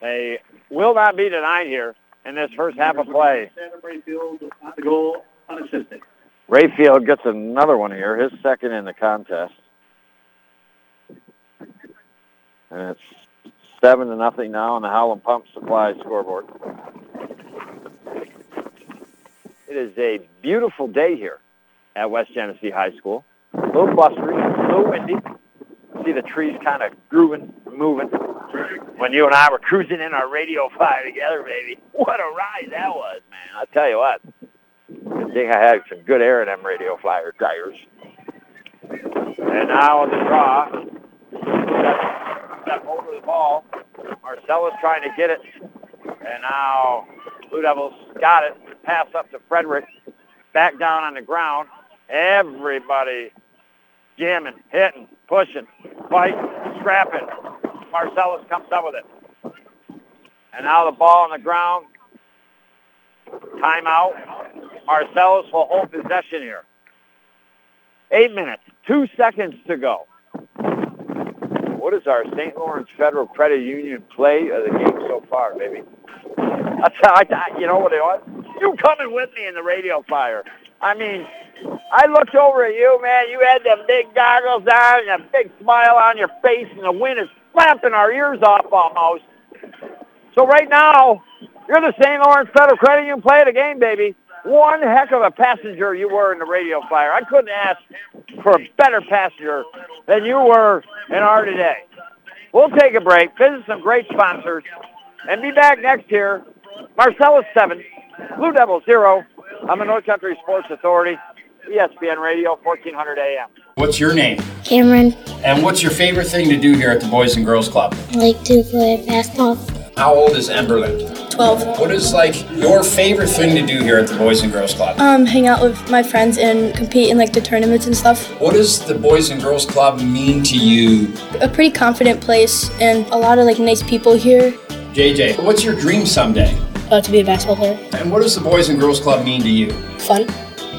They will not be denied here in this first half of play. Rayfield gets another one here, his second in the contest. And it's 7-0 now on the Howland Pump Supply scoreboard. It is a beautiful day here at West Genesee High School. A little blustery, a little windy. See the trees kind of grooving, moving. When you and I were cruising in our Radio 5 together, baby, what a ride that was, man. I'll tell you what. Good thing I had some good air in them Radio Flyer tires. And now on the draw, step over the ball. Marcella's trying to get it. And now Blue Devils got it. Pass up to Frederick. Back down on the ground. Everybody jamming, hitting, pushing, fighting, scrapping. Marcellus comes up with it. And now the ball on the ground. Timeout. Marcellus will hold possession here. 8 minutes, 2 seconds to go. What is our St. Lawrence Federal Credit Union play of the game so far, baby? You know what it was? You coming with me in the Radio Fire. I mean, I looked over at you, man. You had them big goggles on and a big smile on your face, and the wind is slapping our ears off almost. So right now, you're the St. Lawrence Federal Credit Union play of the game, baby. One heck of a passenger you were in the Radio Flyer. I couldn't ask for a better passenger than you were and are today. We'll take a break, visit some great sponsors, and be back next year. Marcellus 7, Blue Devils 0. I'm the North Country Sports Authority, ESPN Radio, 1400 AM. What's your name? Cameron. And what's your favorite thing to do here at the Boys and Girls Club? I like to play basketball. How old is Emberland? 12. What is, like, your favorite thing to do here at the Boys and Girls Club? Hang out with my friends and compete in, like, the tournaments and stuff. What does the Boys and Girls Club mean to you? A pretty confident place and a lot of, like, nice people here. JJ, what's your dream someday? To be a basketball player. And what does the Boys and Girls Club mean to you? Fun.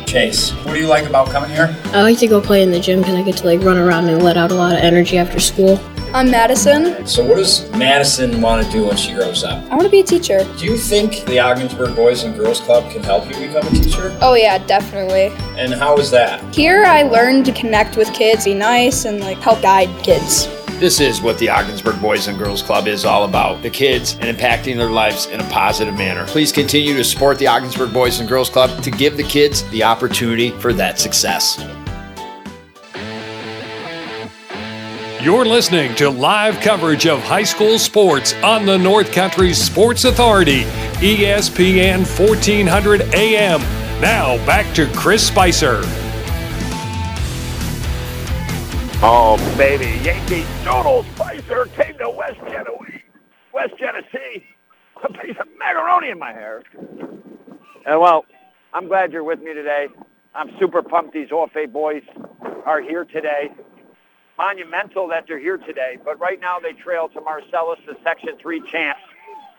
Chase, what do you like about coming here? I like to go play in the gym because I get to, like, run around and let out a lot of energy after school. I'm Madison. So what does Madison want to do when she grows up? I want to be a teacher. Do you think the Ogdensburg Boys and Girls Club can help you become a teacher? Oh yeah, definitely. And how is that? Here I learned to connect with kids, be nice, and, like, help guide kids. This is what the Ogdensburg Boys and Girls Club is all about, the kids and impacting their lives in a positive manner. Please continue to support the Ogdensburg Boys and Girls Club to give the kids the opportunity for that success. You're listening to live coverage of high school sports on the North Country Sports Authority, ESPN 1400 AM. Now back to Chris Spicer. Oh, baby. Yankee Doodle Spicer came to West Genesee. A piece of macaroni in my hair. And, well, I'm glad you're with me today. I'm super pumped these OFA boys are here today. Monumental that they're here today, but right now they trail to Marcellus, the Section 3 champs,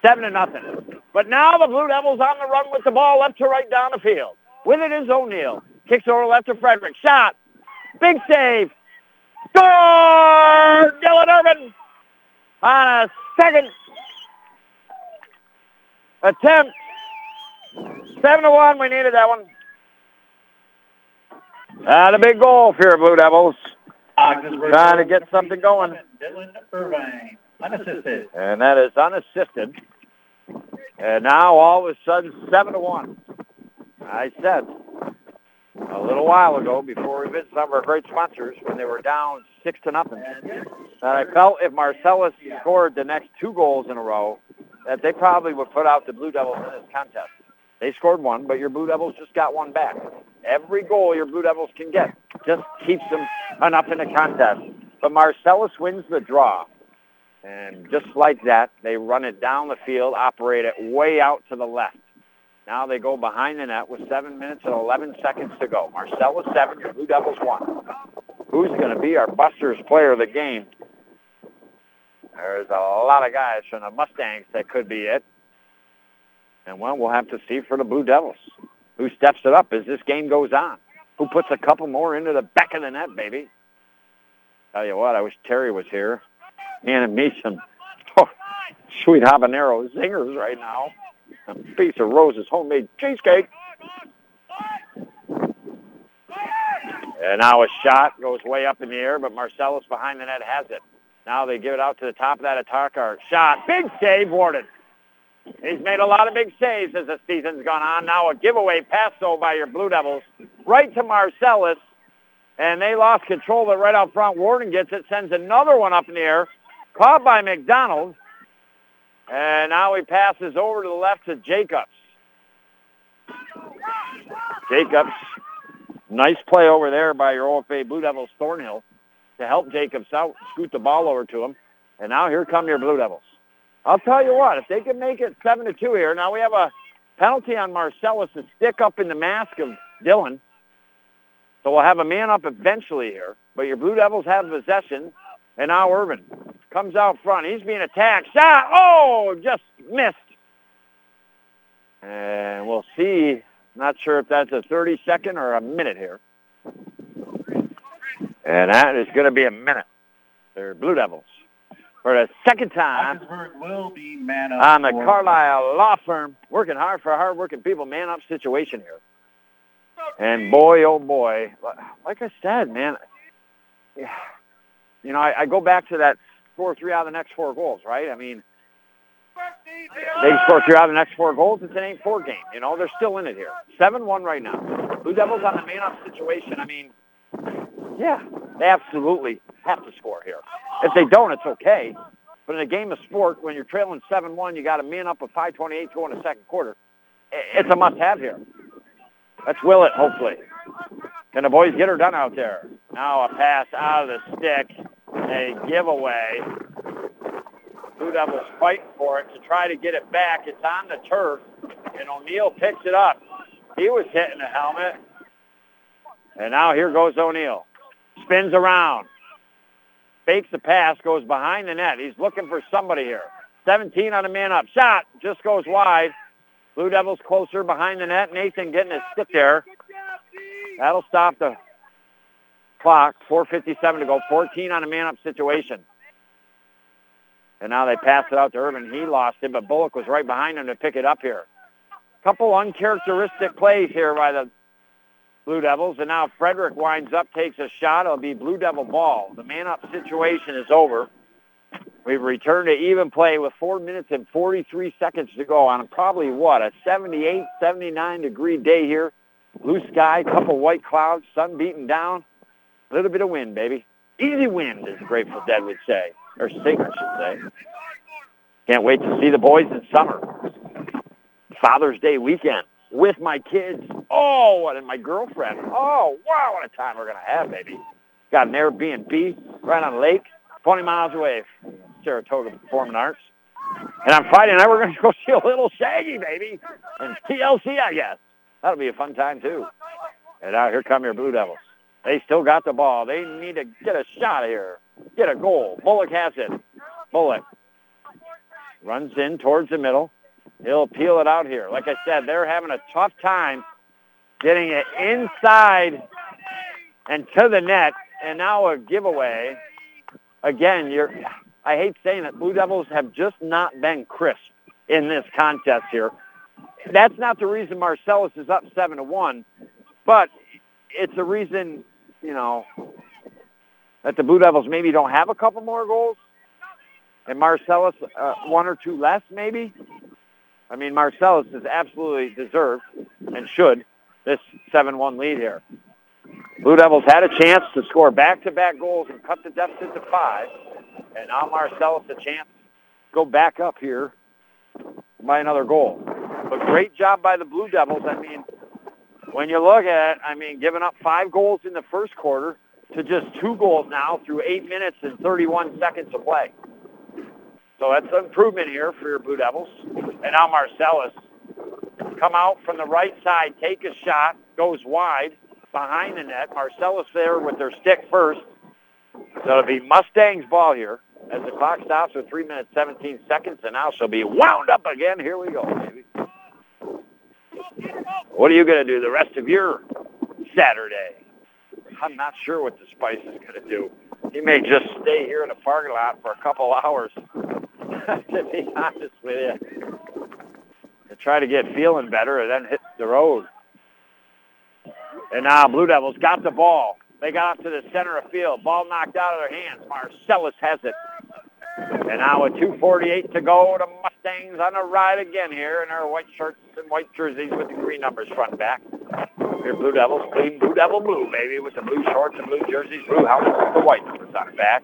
7-0. But now the Blue Devils on the run with the ball left to right down the field. With it is O'Neill. Kicks over left to Frederick. Shot. Big save. Score! Dylan Irvin on a second attempt. 7-1. We needed that one. And a big goal for your Blue Devils. Trying to get something going. Dylan Irvin, unassisted. And that is unassisted. And now all of a sudden, 7-1. I said, a little while ago before we visited some of our great sponsors when they were down 6-0. And I felt if Marcellus scored the next 2 goals in a row, that they probably would put out the Blue Devils in this contest. They scored 1, but your Blue Devils just got 1 back. Every goal your Blue Devils can get just keeps them enough in the contest. But Marcellus wins the draw. And just like that, they run it down the field, operate it way out to the left. Now they go behind the net with 7 minutes and 11 seconds to go. Marcellus 7, your Blue Devils 1. Who's going to be our Buster's player of the game? There's a lot of guys from the Mustangs that could be it. And, well, we'll have to see for the Blue Devils. Who steps it up as this game goes on? Who puts a couple more into the back of the net, baby? Tell you what, I wish Terry was here. Man, and me some sweet habanero zingers right now. A piece of Rose's homemade cheesecake. And now a shot goes way up in the air, but Marcellus behind the net has it. Now they give it out to the top of that attack arc. Shot. Big save, Warden. He's made a lot of big saves as the season's gone on. Now a giveaway pass, though, by your Blue Devils right to Marcellus. And they lost control of it right out front. Warden gets it, sends another one up in the air. Caught by McDonald. And now he passes over to the left to Jacobs. Jacobs, nice play over there by your OFA Blue Devils Thornhill to help Jacobs out, scoot the ball over to him. And now here come your Blue Devils. I'll tell you what, if they can make it 7-2 here, now we have a penalty on Marcellus to stick up in the mask of Dylan. So we'll have a man up eventually here. But your Blue Devils have possession. And now Urban comes out front. He's being attacked. Shot! Oh, just missed. And we'll see. Not sure if that's a 30-second or a minute here. And that is going to be a minute. They're Blue Devils. For the second time will be man up on the Carlisle Law Firm. Working hard for hard-working people. Man-up situation here. And boy, oh boy, like I said, man, you know, I go back to that score 3 out of the next 4 goals, right? I mean, they score 3 out of the next 4 goals. It's an 8-4 game. You know, they're still in it here. 7-1 right now. Blue Devils on the man-up situation. I mean, yeah, they absolutely have to score here. If they don't, it's okay. But in a game of sport, when you're trailing 7-1, you got a man up with 5:28 to go in the second quarter. It's a must-have here. Let's will it, hopefully. Can the boys get her done out there? Now a pass out of the stick. A giveaway. Blue Devils fighting for it to try to get it back. It's on the turf, and O'Neill picks it up. He was hitting the helmet. And now here goes O'Neill. Spins around. Fakes the pass, goes behind the net. He's looking for somebody here. 17 on a man-up. Shot just goes wide. Blue Devils closer behind the net. Nathan getting his stick there. That'll stop the clock. 4:57 to go. 14 on a man-up situation. And now they pass it out to Irvin. He lost it, but Bullock was right behind him to pick it up here. Couple uncharacteristic plays here by the Blue Devils. And now Frederick winds up, takes a shot. It'll be Blue Devil ball. The man-up situation is over. We've returned to even play with 4 minutes and 43 seconds to go on probably, a 78, 79-degree day here. Blue sky, couple white clouds, sun beating down. A little bit of wind, baby. Easy wind, as Grateful Dead would say, or singer should say. Can't wait to see the boys in summer. Father's Day weekend with my kids. Oh, and my girlfriend. Oh, wow, what a time we're going to have, baby. Got an Airbnb right on the lake, 20 miles away from Saratoga Performing Arts. And on Friday night, we're going to go see a little Shaggy, baby. And TLC, I guess. That'll be a fun time, too. And now here come your Blue Devils. They still got the ball. They need to get a shot here. Get a goal. Bullock has it. Bullock runs in towards the middle. He'll peel it out here. Like I said, they're having a tough time getting it inside and to the net. And now a giveaway. Again, I hate saying it, Blue Devils have just not been crisp in this contest here. That's not the reason Marcellus is up 7-1, but it's the reason, you know, that the Blue Devils maybe don't have a couple more goals and Marcellus 1 or 2 less maybe. I mean, Marcellus is absolutely deserved and should this 7-1 lead here. Blue Devils had a chance to score back-to-back goals and cut the deficit to 5. And now Marcellus a chance to go back up here by another goal. But great job by the Blue Devils. I mean, when you look at it, I mean, giving up 5 goals in the first quarter to just 2 goals now through 8 minutes and 31 seconds of play. So that's an improvement here for your Blue Devils. And now Marcellus come out from the right side, take a shot, goes wide behind the net. Marcellus there with their stick first. So it'll be Mustangs ball here as the clock stops with 3 minutes, 17 seconds. And now she'll be wound up again. Here we go, baby. What are you going to do the rest of your Saturday? I'm not sure what the Spice is going to do. He may just stay here in the parking lot for a couple hours, to be honest with you, to try to get feeling better and then hit the road. And now Blue Devils got the ball. They got up to the center of field. Ball knocked out of their hands. Marcellus has it. And now with 2:48 to go, the Mustangs on a ride again here in our white shirts and white jerseys with the green numbers front and back. Your Blue Devils, clean Blue Devil blue, baby, with the blue shorts and blue jerseys, blue helmets with the white numbers on the back.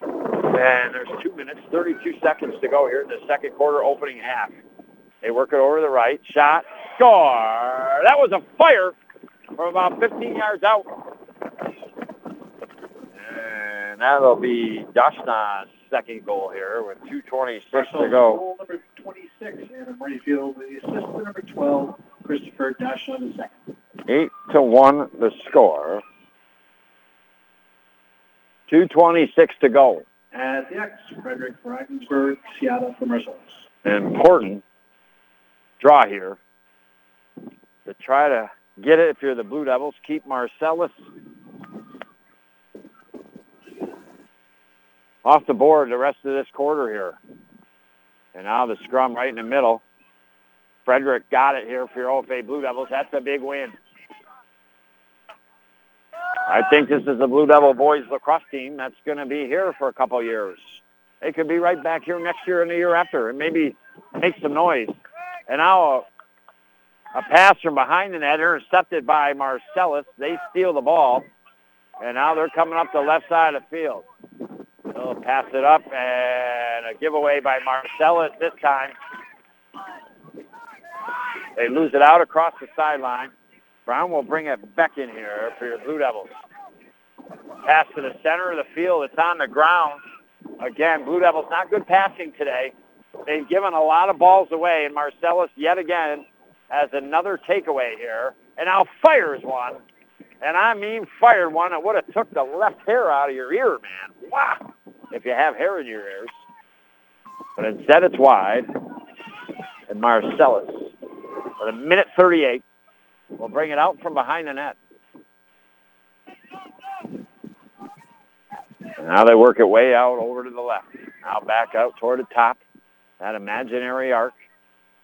And there's 2 minutes, 32 seconds to go here in the second quarter opening half. They work it over the right, shot, score! That was a fire from about 15 yards out. And that'll be Dashnaw's second goal here with 2:26 to go. Goal number 26, Adam Rayfield, the assist to number 12, Christopher Dashnaw the second. 8-1 the score. 2:26 to go. At the X, Frederick for Ogdensburg, Seattle for Marcellus. An important draw here to try to get it if you're the Blue Devils. Keep Marcellus off the board the rest of this quarter here. And now the scrum right in the middle. Frederick got it here for your OFA Blue Devils. That's a big win. I think this is the Blue Devil boys lacrosse team that's going to be here for a couple years. They could be right back here next year and the year after and maybe make some noise. And now a pass from behind the net, intercepted by Marcellus. They steal the ball. And now they're coming up the left side of the field. They'll pass it up and a giveaway by Marcellus this time. They lose it out across the sideline. Brown will bring it back in here for your Blue Devils. Pass to the center of the field. It's on the ground. Again, Blue Devils not good passing today. They've given a lot of balls away, and Marcellus yet again has another takeaway here. And now fires one. And I mean fired one. It would have took the left hair out of your ear, man. Wow. If you have hair in your ears. But instead it's wide. And Marcellus, with 1:38. We'll bring it out from behind the net. And now they work it way out over to the left. Now back out toward the top, that imaginary arc.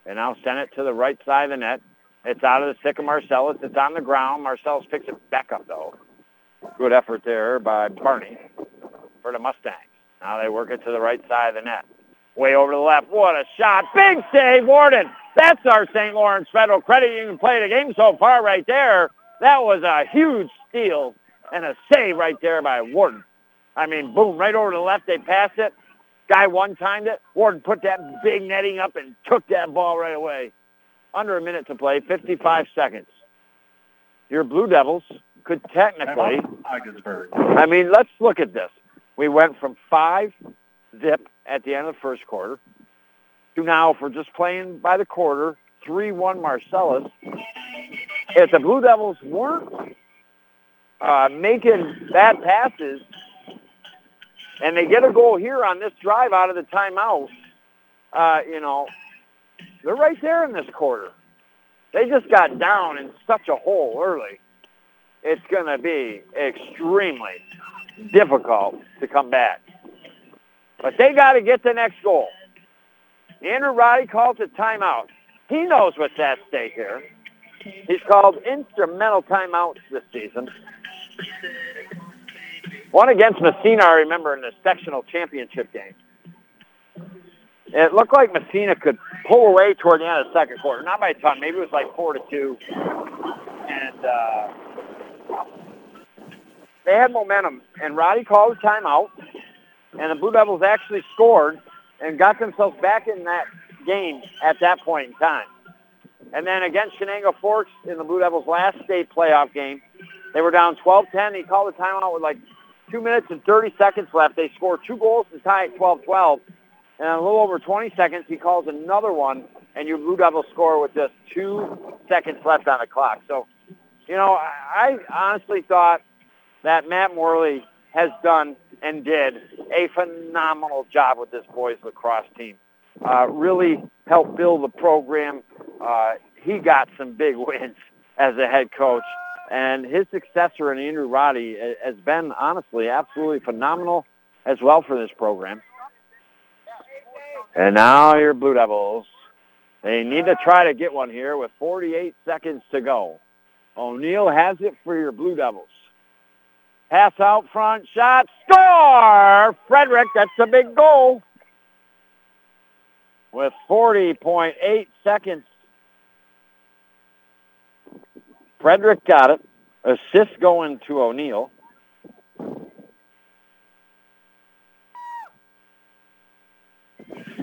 And now send it to the right side of the net. It's out of the stick of Marcellus. It's on the ground. Marcellus picks it back up, though. Good effort there by Barney for the Mustangs. Now they work it to the right side of the net. Way over to the left. What a shot. Big save, Warden. That's our St. Lawrence Federal Credit Union play of the game so far right there. That was a huge steal and a save right there by Warden. I mean, boom, right over to the left. They pass it. Guy one-timed it. Warden put that big netting up and took that ball right away. Under a minute to play, 55 seconds. Your Blue Devils could technically... I mean, let's look at this. We went from 5-zip at the end of the first quarter to now, for just playing by the quarter, 3-1 Marcellus. If the Blue Devils weren't making bad passes, and they get a goal here on this drive out of the timeout, you know, they're right there in this quarter. They just got down in such a hole early. It's going to be extremely difficult to come back. But they got to get the next goal. Andrew Roddy calls a timeout. He knows what's at stake here. He's called instrumental timeouts this season. One against Messena, I remember, in the sectional championship game. It looked like Messena could pull away toward the end of the second quarter. Not by a ton. Maybe it was like 4-2. And they had momentum. And Roddy called a timeout. And the Blue Devils actually scored and got themselves back in that game at that point in time. And then against Shenango Fort in the Blue Devils' last state playoff game, they were down 12-10. He called a timeout with like 2 minutes and 30 seconds left. They scored two goals to tie at 12-12. And in a little over 20 seconds, he calls another one, and your Blue Devils score with just 2 seconds left on the clock. So, you know, I honestly thought that Matt Morley has done and did a phenomenal job with this boys lacrosse team. Really helped build the program. He got some big wins as a head coach. And his successor in Andrew Roddy has been, honestly, absolutely phenomenal as well for this program. And now your Blue Devils, they need to try to get one here with 48 seconds to go. O'Neill has it for your Blue Devils. Pass out front, shot, score! Frederick, that's a big goal. With 40.8 seconds. Frederick got it. Assist going to O'Neill.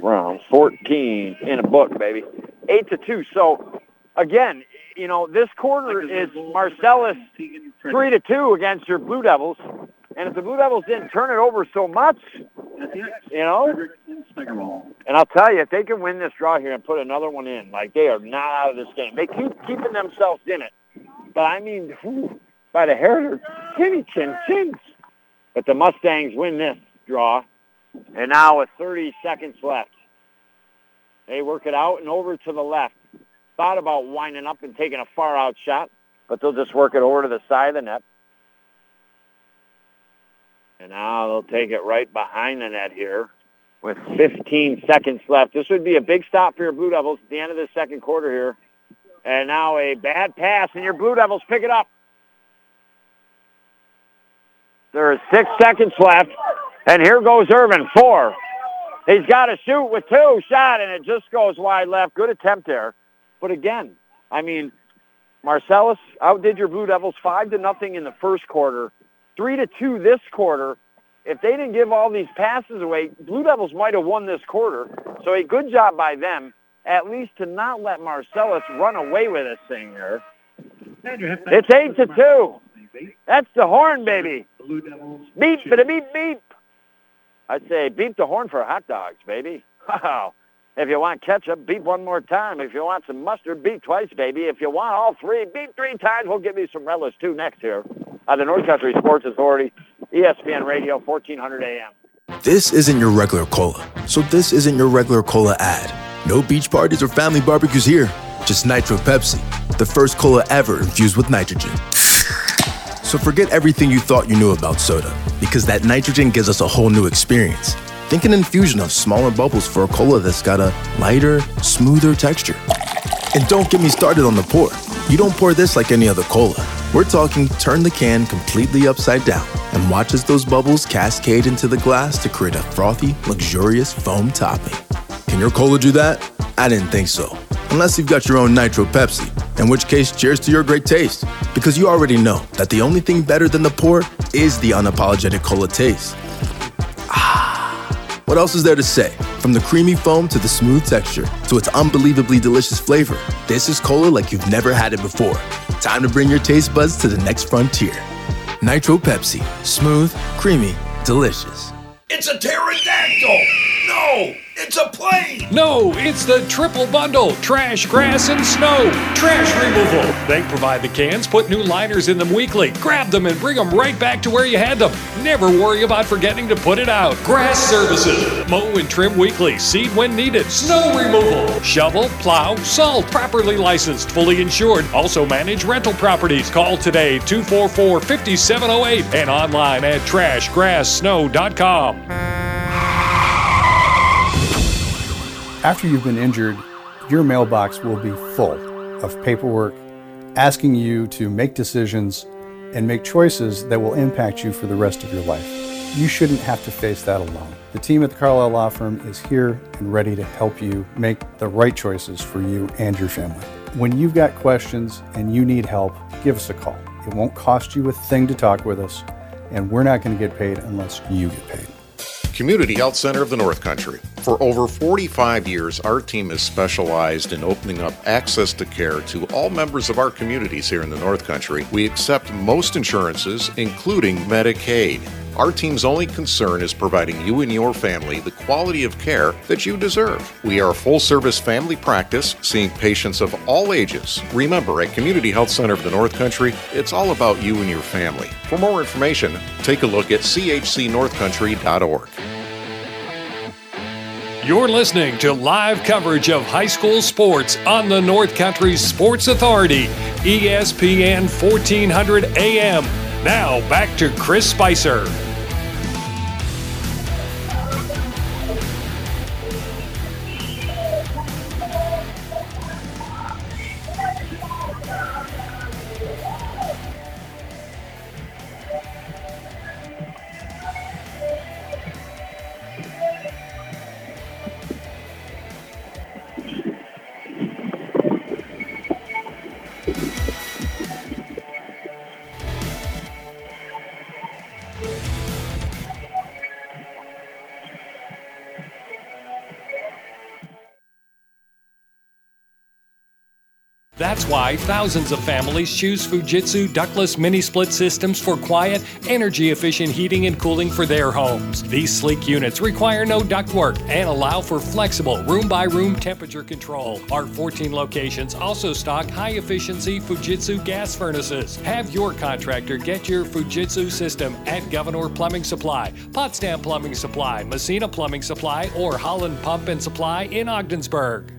Round 14 in a book, baby. 8-2. So, again, you know, this quarter is Marcellus 3-2 against your Blue Devils. And if the Blue Devils didn't turn it over so much, you know, and I'll tell you, if they can win this draw here and put another one in, like, they are not out of this game. They keep keeping themselves in it. But, I mean, by the hair of their chinny-chin-chins. But the Mustangs win this draw. And now with 30 seconds left, they work it out and over to the left. Thought about winding up and taking a far-out shot, but they'll just work it over to the side of the net. And now they'll take it right behind the net here with 15 seconds left. This would be a big stop for your Blue Devils at the end of the second quarter here. And now a bad pass, and your Blue Devils pick it up. There is 6 seconds left. And here goes Irvin, 4. He's got to shoot with 2 shots, and it just goes wide left. Good attempt there. But again, I mean, Marcellus outdid your Blue Devils 5-0 in the first quarter, 3-2 this quarter. If they didn't give all these passes away, Blue Devils might have won this quarter. So a good job by them, at least to not let Marcellus run away with this thing there. It's 8-2. That's the horn, baby. Beep, but a beep, beep. I'd say beep the horn for hot dogs, baby. Wow. If you want ketchup, beep one more time. If you want some mustard, beep twice, baby. If you want all three, beep 3 times. We'll give you some relish, too, next here on the North Country Sports Authority, ESPN Radio, 1400 AM. This isn't your regular cola, so this isn't your regular cola ad. No beach parties or family barbecues here. Just Nitro Pepsi, the first cola ever infused with nitrogen. So forget everything you thought you knew about soda, because that nitrogen gives us a whole new experience. Think an infusion of smaller bubbles for a cola that's got a lighter, smoother texture. And don't get me started on the pour. You don't pour this like any other cola. We're talking turn the can completely upside down and watch as those bubbles cascade into the glass to create a frothy, luxurious foam topping. Can your cola do that? I didn't think so. Unless you've got your own Nitro Pepsi, in which case, cheers to your great taste. Because you already know that the only thing better than the pour is the unapologetic cola taste. Ah, what else is there to say? From the creamy foam to the smooth texture, to its unbelievably delicious flavor, this is cola like you've never had it before. Time to bring your taste buds to the next frontier. Nitro Pepsi, smooth, creamy, delicious. It's a pterodactyl! No! It's a plane! No, it's the triple bundle. Trash, grass, and snow. Trash removal. They provide the cans, put new liners in them weekly. Grab them and bring them right back to where you had them. Never worry about forgetting to put it out. Grass services. Mow and trim weekly. Seed when needed. Snow removal. Shovel, plow, salt. Properly licensed. Fully insured. Also manage rental properties. Call today, 244-5708, and online at trashgrasssnow.com. After you've been injured, your mailbox will be full of paperwork asking you to make decisions and make choices that will impact you for the rest of your life. You shouldn't have to face that alone. The team at the Carlisle Law Firm is here and ready to help you make the right choices for you and your family. When you've got questions and you need help, give us a call. It won't cost you a thing to talk with us, and we're not going to get paid unless you get paid. Community Health Center of the North Country. For over 45 years, our team has specialized in opening up access to care to all members of our communities here in the North Country. We accept most insurances, including Medicaid. Our team's only concern is providing you and your family the quality of care that you deserve. We are a full-service family practice, seeing patients of all ages. Remember, at Community Health Center of the North Country, it's all about you and your family. For more information, take a look at chcnorthcountry.org. You're listening to live coverage of high school sports on the North Country Sports Authority, ESPN 1400 AM. Now back to Chris Spicer. That's why thousands of families choose Fujitsu ductless mini-split systems for quiet, energy-efficient heating and cooling for their homes. These sleek units require no ductwork and allow for flexible room-by-room temperature control. Our 14 locations also stock high-efficiency Fujitsu gas furnaces. Have your contractor get your Fujitsu system at Governor Plumbing Supply, Potsdam Plumbing Supply, Messena Plumbing Supply, or Howland Pump and Supply in Ogdensburg.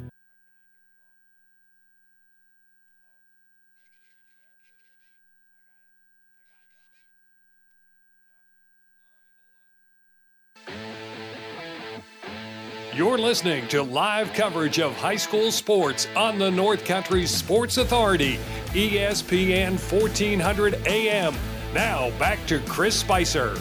You're listening to live coverage of high school sports on the North Country Sports Authority, ESPN 1400 AM. Now back to Chris Spicer.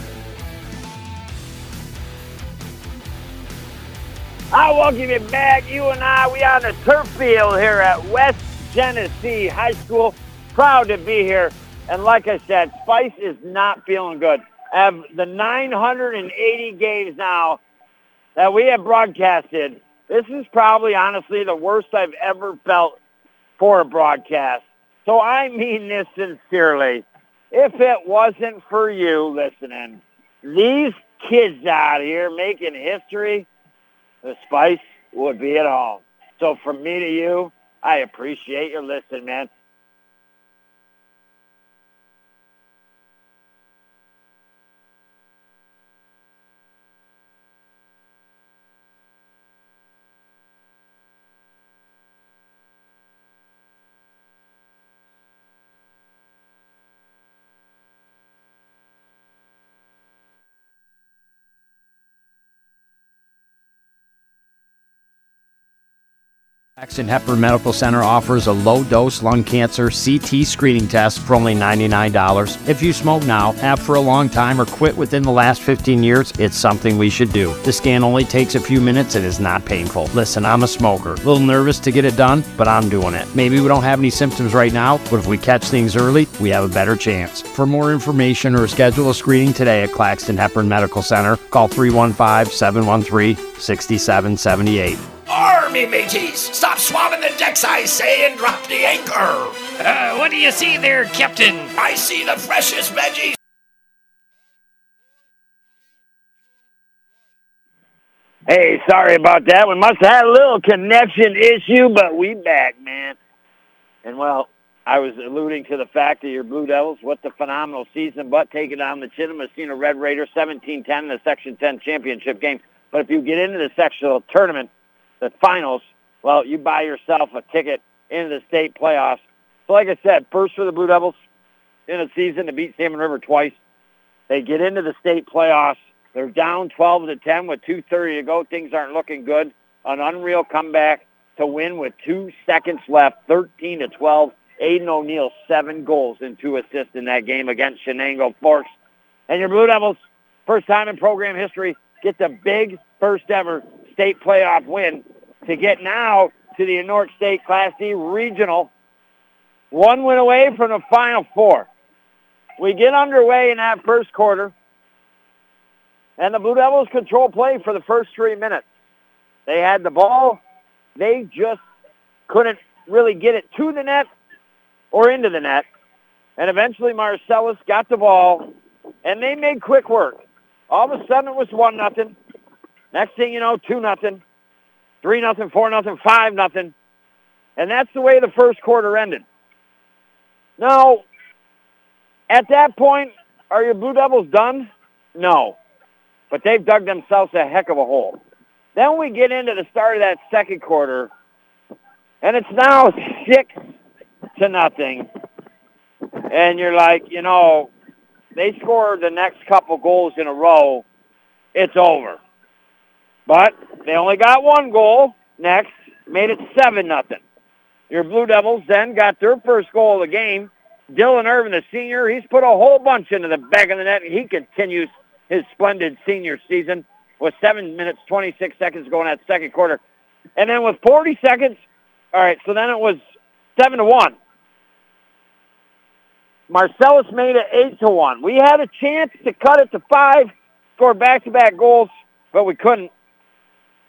I welcome you back. You and I, we on the turf field here at West Genesee High School. Proud to be here. And like I said, Spice is not feeling good. I have the 980 games now that we have broadcasted. This is probably, honestly, the worst I've ever felt for a broadcast. So I mean this sincerely. If it wasn't for you listening, these kids out here making history, the Spice would be at home. So from me to you, I appreciate your listening, man. Claxton Hepburn Medical Center offers a low-dose lung cancer CT screening test for only $99. If you smoke now, have for a long time, or quit within the last 15 years, it's something we should do. The scan only takes a few minutes and is not painful. Listen, I'm a smoker. A little nervous to get it done, but I'm doing it. Maybe we don't have any symptoms right now, but if we catch things early, we have a better chance. For more information or schedule a screening today at Claxton Hepburn Medical Center, call 315-713-6778. Army mateys, stop swabbing the decks, I say, and drop the anchor. What do you see there, Captain? I see the freshest veggies. Hey, sorry about that. We must have had a little connection issue, but we back, man. And, well, I was alluding to the fact that your Blue Devils, what the phenomenal season, but taking on the Messena Red Raiders 17-10 in the Section 10 championship game. But if you get into the sectional tournament, the finals, well, you buy yourself a ticket into the state playoffs. So like I said, first for the Blue Devils in a season to beat Salmon River twice. They get into the state playoffs. They're down 12-10 with 2:30 to go. Things aren't looking good. An unreal comeback to win with 2 seconds left, 13-12. Aiden O'Neill, 7 goals and 2 assists in that game against Shenango Fort. And your Blue Devils First time in program history, get the big first ever state playoff win to get now to the North State Class D Regional. One win away from the Final Four. We get underway in that first quarter, and the Blue Devils control play for the first 3 minutes. They had the ball. They just couldn't really get it to the net or into the net. And eventually Marcellus got the ball, and they made quick work. All of a sudden it was 1-0. Next thing you know, 2-0, 3-0, 4-0, 5-0. And that's the way the first quarter ended. Now, at that point, are your Blue Devils done? No. But they've dug themselves a heck of a hole. Then we get into the start of that second quarter, and it's now 6-0. And you're like, you know, they score the next couple goals in a row, it's over. But they only got one goal next, made it 7-0. Your Blue Devils then got their first goal of the game. Dylan Irvin, the senior, he's put a whole bunch into the back of the net, and he continues his splendid senior season with 7 minutes, 26 seconds going that second quarter. And then with 40 seconds, all right, so then it was 7-1. Marcellus made it 8-1. We had a chance to cut it to 5, score back-to-back goals, but we couldn't.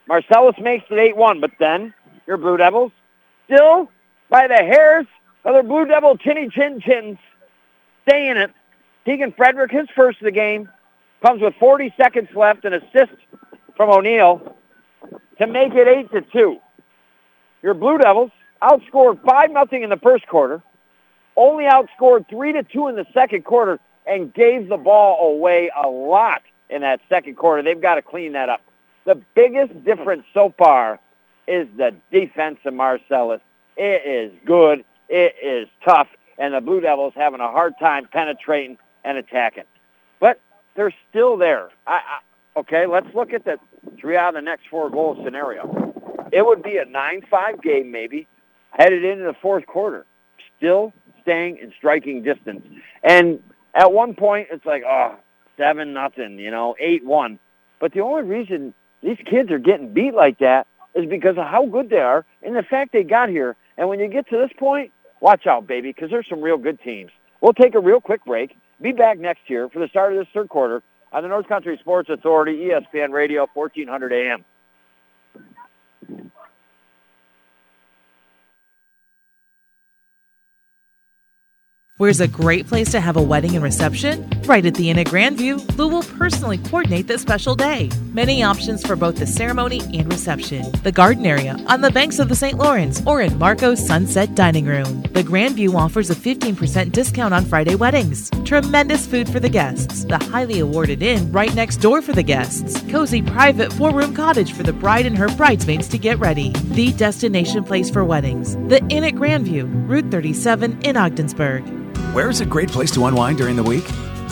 Marcellus makes it 8-1, but then your Blue Devils, still by the hairs of their Blue Devil chinny-chin-chins, stay in it. Keegan Frederick, his first of the game, comes with 40 seconds left, an assist from O'Neill to make it 8-2. Your Blue Devils outscored 5-0 in the first quarter, only outscored 3-2 in the second quarter, and gave the ball away a lot in that second quarter. They've got to clean that up. The biggest difference so far is the defense of Marcellus. It is good. It is tough. And the Blue Devils having a hard time penetrating and attacking. But they're still there. Okay, let's look at the 3 out of the next 4 goals scenario. It would be a 9-5 game maybe, headed into the fourth quarter. Still staying in striking distance. And at one point, it's like, 7-0, 8-1. But the only reason these kids are getting beat like that is because of how good they are and the fact they got here. And when you get to this point, watch out, baby, because there's some real good teams. We'll take a real quick break. Be back next year for the start of this third quarter on the North Country Sports Authority, ESPN Radio, 1400 AM. Where's a great place to have a wedding and reception? Right at the Inn at Grandview, Lou will personally coordinate this special day. Many options for both the ceremony and reception. The garden area, on the banks of the St. Lawrence, or in Marco's Sunset Dining Room. The Grandview offers a 15% discount on Friday weddings. Tremendous food for the guests. The highly awarded inn right next door for the guests. Cozy private 4-room cottage for the bride and her bridesmaids to get ready. The destination place for weddings. The Inn at Grandview, Route 37 in Ogdensburg. Where's a great place to unwind during the week?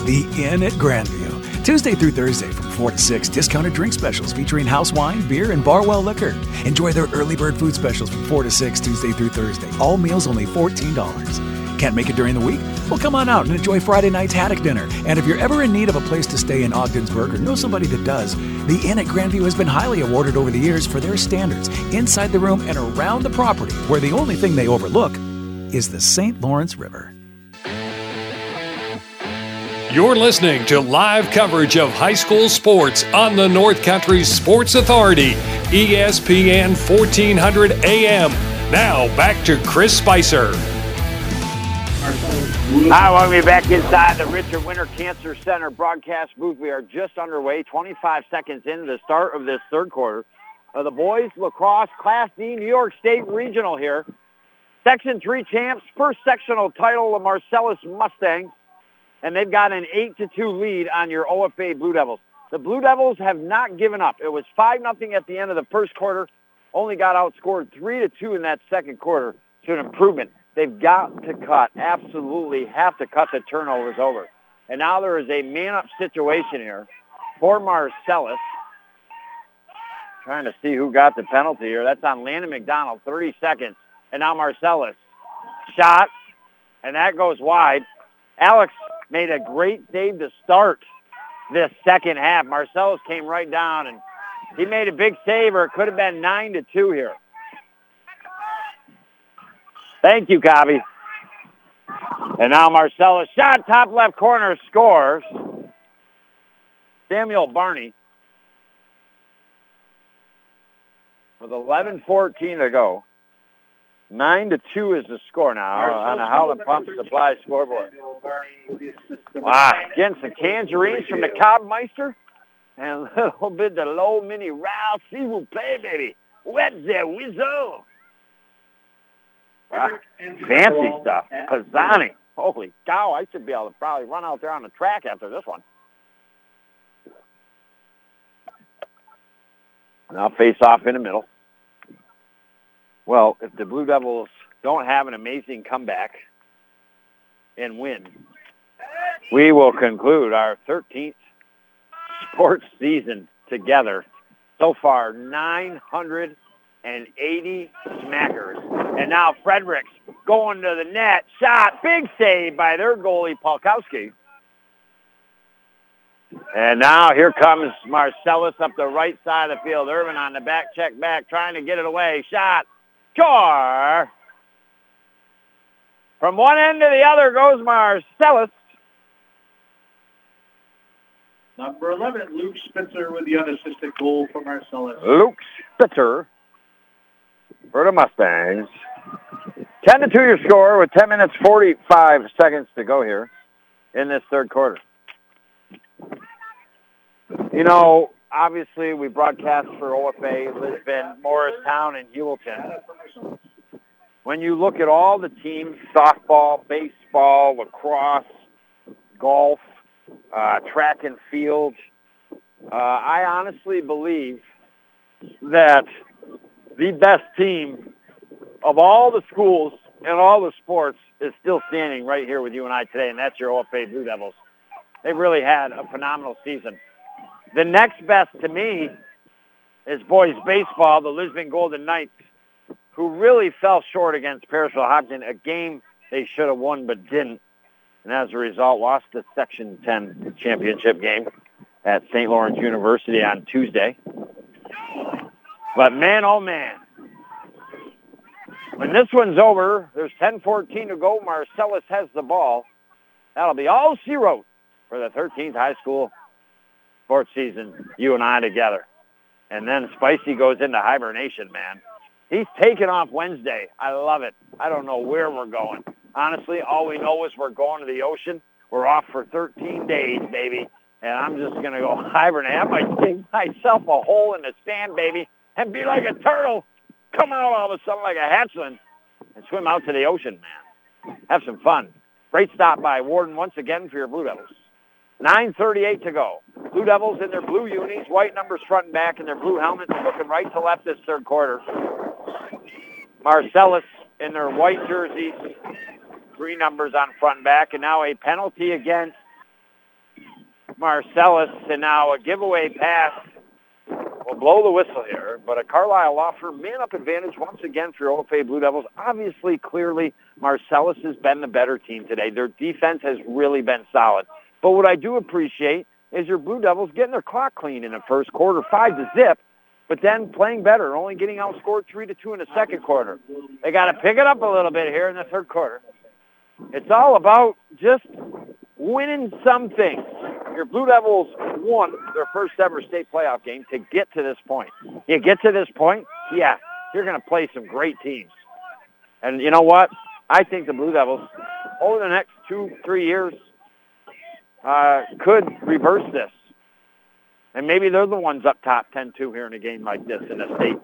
The Inn at Grandview. Tuesday through Thursday from 4 to 6, discounted drink specials featuring house wine, beer, and Barwell liquor. Enjoy their early bird food specials from 4 to 6, Tuesday through Thursday. All meals only $14. Can't make it during the week? Well, come on out and enjoy Friday night's Haddock Dinner. And if you're ever in need of a place to stay in Ogdensburg or know somebody that does, the Inn at Grandview has been highly awarded over the years for their standards inside the room and around the property, where the only thing they overlook is the St. Lawrence River. You're listening to live coverage of high school sports on the North Country Sports Authority, ESPN 1400 AM. Now back to Chris Spicer. Hi, welcome you back inside the Richard Winter Cancer Center broadcast booth. We are just underway, 25 seconds into the start of this third quarter of the boys lacrosse Class D New York State Regional here. Section 3 champs, first sectional title of Marcellus Mustangs. And they've got an 8-2 lead on your OFA Blue Devils. The Blue Devils have not given up. It was 5-0 at the end of the first quarter, only got outscored 3-2 in that second quarter. So an improvement. They've got to cut, absolutely have to cut the turnovers over. And now there is a man-up situation here for Marcellus. Trying to see who got the penalty here. That's on Landon McDonald, 30 seconds. And now Marcellus. Shot, and that goes wide. Alex made a great save to start. this second half. Marcellus came right down, and he made a big save, or it could have been 9-2 here. Thank you, Cobby. And now Marcellus shot, top left corner, scores. Samuel Barney with 11:14 to go. 9-2 is the score now on a Howland Pump Supply scoreboard. Wow, again, some tangerines from the Cobbmeister and a little bit the low mini Ralph. See who play, baby. What's that, Wizzo? Wow, fancy stuff. Pisani. Holy cow, I should be able to probably run out there on the track after this one. Now face off in the middle. Well, if the Blue Devils don't have an amazing comeback and win, we will conclude our 13th sports season together. So far, 980 smackers. And now Fredericks going to the net. Shot. Big save by their goalie, Polkowski. And now here comes Marcellus up the right side of the field. Irvin on the back, check back, trying to get it away. Shot. Score! From one end to the other goes Marcellus. Number 11, Luke Spitzer with the unassisted goal for Marcellus. Luke Spitzer for the Mustangs. 10-2 your score with 10 minutes, 45 seconds to go here in this third quarter. You know, obviously, we broadcast for OFA, Lisbon, Morristown, and Hewelton. When you look at all the teams, softball, baseball, lacrosse, golf, track and field, I honestly believe that the best team of all the schools and all the sports is still standing right here with you and I today, and that's your OFA Blue Devils. They've really had a phenomenal season. The next best to me is boys baseball, the Lisbon Golden Knights, who really fell short against Parrishville Hopkins, a game they should have won but didn't, and as a result lost the Section 10 championship game at St. Lawrence University on Tuesday. But man, oh man, when this one's over, there's 10:14 to go. Marcellus has the ball. That'll be all she wrote for the 13th high school sports season, you and I together. And then Spicy goes into hibernation, man. He's taking off Wednesday. I love it. I don't know where we're going. Honestly, all we know is we're going to the ocean. We're off for 13 days, baby. And I'm just going to go hibernate. I might dig myself a hole in the sand, baby, and be like a turtle, come out all of a sudden like a hatchling, and swim out to the ocean, man. Have some fun. Great stop by Warden once again for your Blue Devils. 9:38 to go. Blue Devils in their blue unis, white numbers front and back, and their blue helmets looking right to left this third quarter. Marcellus in their white jerseys, three numbers on front and back, and now a penalty against Marcellus, and now a giveaway pass. We'll blow the whistle here, but a Carlisle Law Firm man-up advantage once again for your OFA Blue Devils. Obviously, clearly, Marcellus has been the better team today. Their defense has really been solid. But what I do appreciate is your Blue Devils getting their clock clean in the first quarter, 5-0, but then playing better, only getting outscored 3-2 in the second quarter. They got to pick it up a little bit here in the third quarter. It's all about just winning some things. Your Blue Devils won their first ever state playoff game to get to this point. You get to this point, yeah, you're going to play some great teams. And you know what? I think the Blue Devils, over the next 2-3 years, could reverse this. And maybe they're the ones up top 10-2 here in a game like this in the state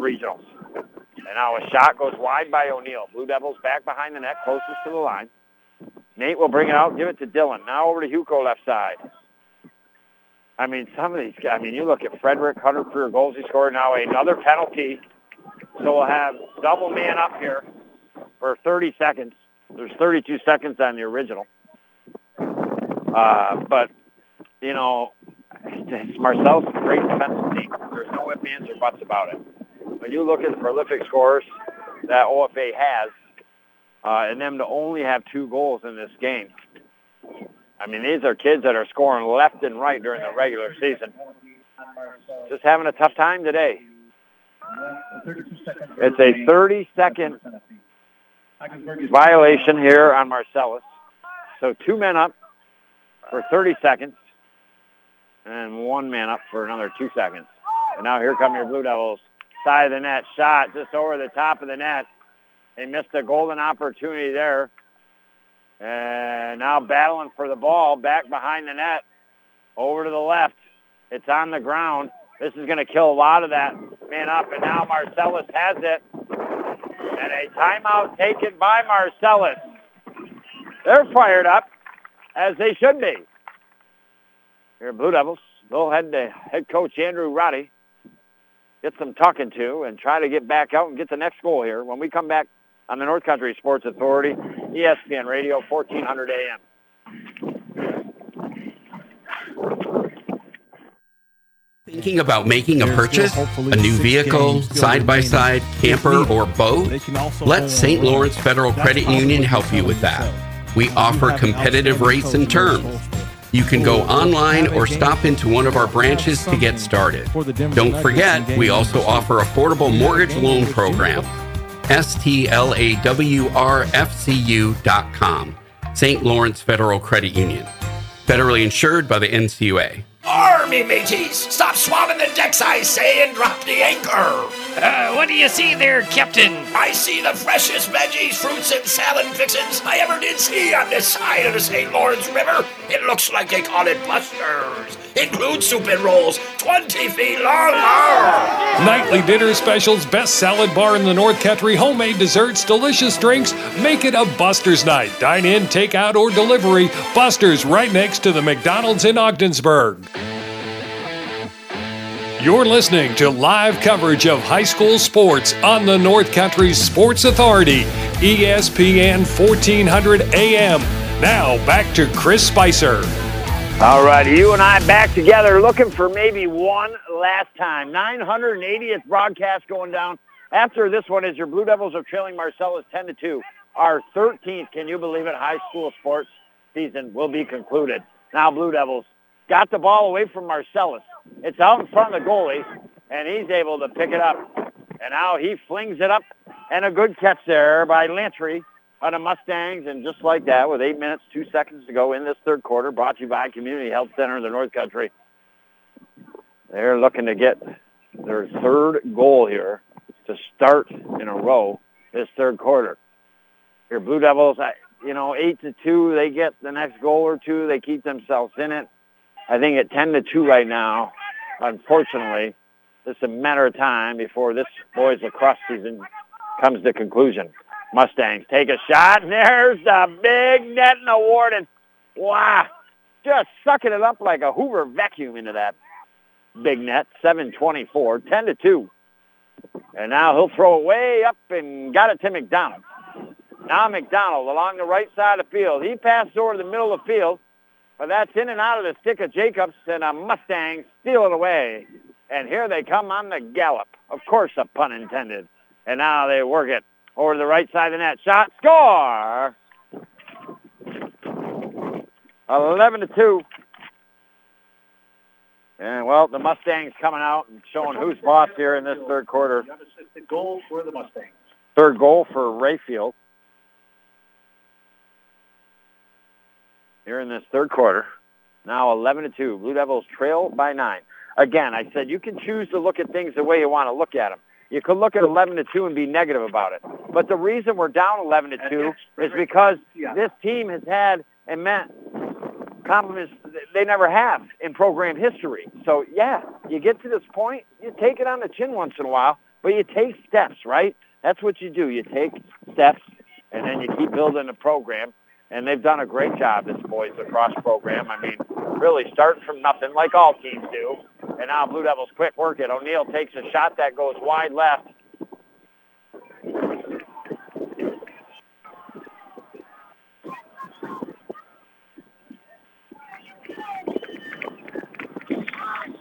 regionals. And now a shot goes wide by O'Neill. Blue Devils back behind the net, closest to the line. Nate will bring it out, give it to Dylan. Now over to Hugo left side. I mean, some of these guys, I mean, you look at Frederick, 100 career goals he scored. Now another penalty. So we'll have double man up here for 30 seconds. There's 32 seconds on the original. But, you know, Marcel's a great defensive team. There's no ifs, ands, or buts about it. When you look at the prolific scores that OFA has, and them to only have 2 goals in this game, I mean, these are kids that are scoring left and right during the regular season. Just having a tough time today. It's a 30-second violation here on Marcellus. So two men up for 30 seconds and one man up for another 2 seconds. And now here come your Blue Devils. Side of the net shot just over the top of the net. They missed a golden opportunity there. And now battling for the ball back behind the net. Over to the left. It's on the ground. This is going to kill a lot of that man up. And now Marcellus has it. And a timeout taken by Marcellus. They're fired up, as they should be. Here, Blue Devils. They'll head to head coach Andrew Roddy. Get some talking to and try to get back out and get the next goal here. When we come back on the North Country Sports Authority, ESPN Radio, 1400 AM. Thinking about making a purchase, a new vehicle, side-by-side, camper, or boat? Let St. Lawrence Federal Credit Union help you with that. We offer competitive rates and terms. You can go online or stop into one of our branches to get started. Don't forget, we also offer affordable mortgage loan programs. STLAWRFCU.com. St. Lawrence Federal Credit Union. Federally insured by the NCUA. Army mateys, stop swabbing the decks, I say, and drop the anchor. What do you see there, Captain? I see the freshest veggies, fruits, and salad fixins I ever did see on this side of the St. Lawrence River. It looks like they call it Buster's. Includes soup and rolls, 20 feet long. Nightly dinner specials, best salad bar in the North Country, homemade desserts, delicious drinks. Make it a Buster's night. Dine in, take out, or delivery. Buster's, right next to the McDonald's in Ogdensburg. You're listening to live coverage of high school sports on the North Country Sports Authority, ESPN 1400 AM. Now back to Chris Spicer. All right, you and I back together looking for maybe one last time. 980th broadcast going down. After this one is your Blue Devils are trailing Marcellus 10-2. Our 13th, can you believe it, high school sports season will be concluded. Now Blue Devils got the ball away from Marcellus. It's out in front of the goalie, and he's able to pick it up. And now he flings it up, and a good catch there by Lantry on the Mustangs. And just like that, with 8 minutes, 2 seconds to go in this third quarter, brought to you by Community Health Center of the North Country. They're looking to get their third goal here to start in a row this third quarter. Your Blue Devils, 8-2, they get the next goal or two. They keep themselves in it. I think at 10-2 right now, unfortunately, it's a matter of time before this boys lacrosse season comes to conclusion. Mustangs take a shot, and there's the big net in the Warden. Wow, just sucking it up like a Hoover vacuum into that big net, 7:24, 10-2. And now he'll throw it way up and got it to McDonald. Now McDonald along the right side of the field. He passed over the middle of the field. But that's in and out of the stick of Jacobs, and a Mustang steal it away. And here they come on the gallop. Of course, a pun intended. And now they work it over to the right side of the net. Shot, score! 11-2. And, well, the Mustangs coming out and showing who's boss here in this third quarter. Goal for the Mustangs. Third goal for Rayfield here in this third quarter. Now 11-2. Blue Devils trail by 9. Again, I said you can choose to look at things the way you want to look at them. You could look at 11-2 and be negative about it. But the reason we're down 11-2 is because this team has had and met compliments they never have in program history. So, yeah, you get to this point, you take it on the chin once in a while, but you take steps, right? That's what you do. You take steps, and then you keep building the program. And they've done a great job, this boys lacrosse program. I mean, really starting from nothing like all teams do. And now Blue Devils quick work it. O'Neill takes a shot that goes wide left.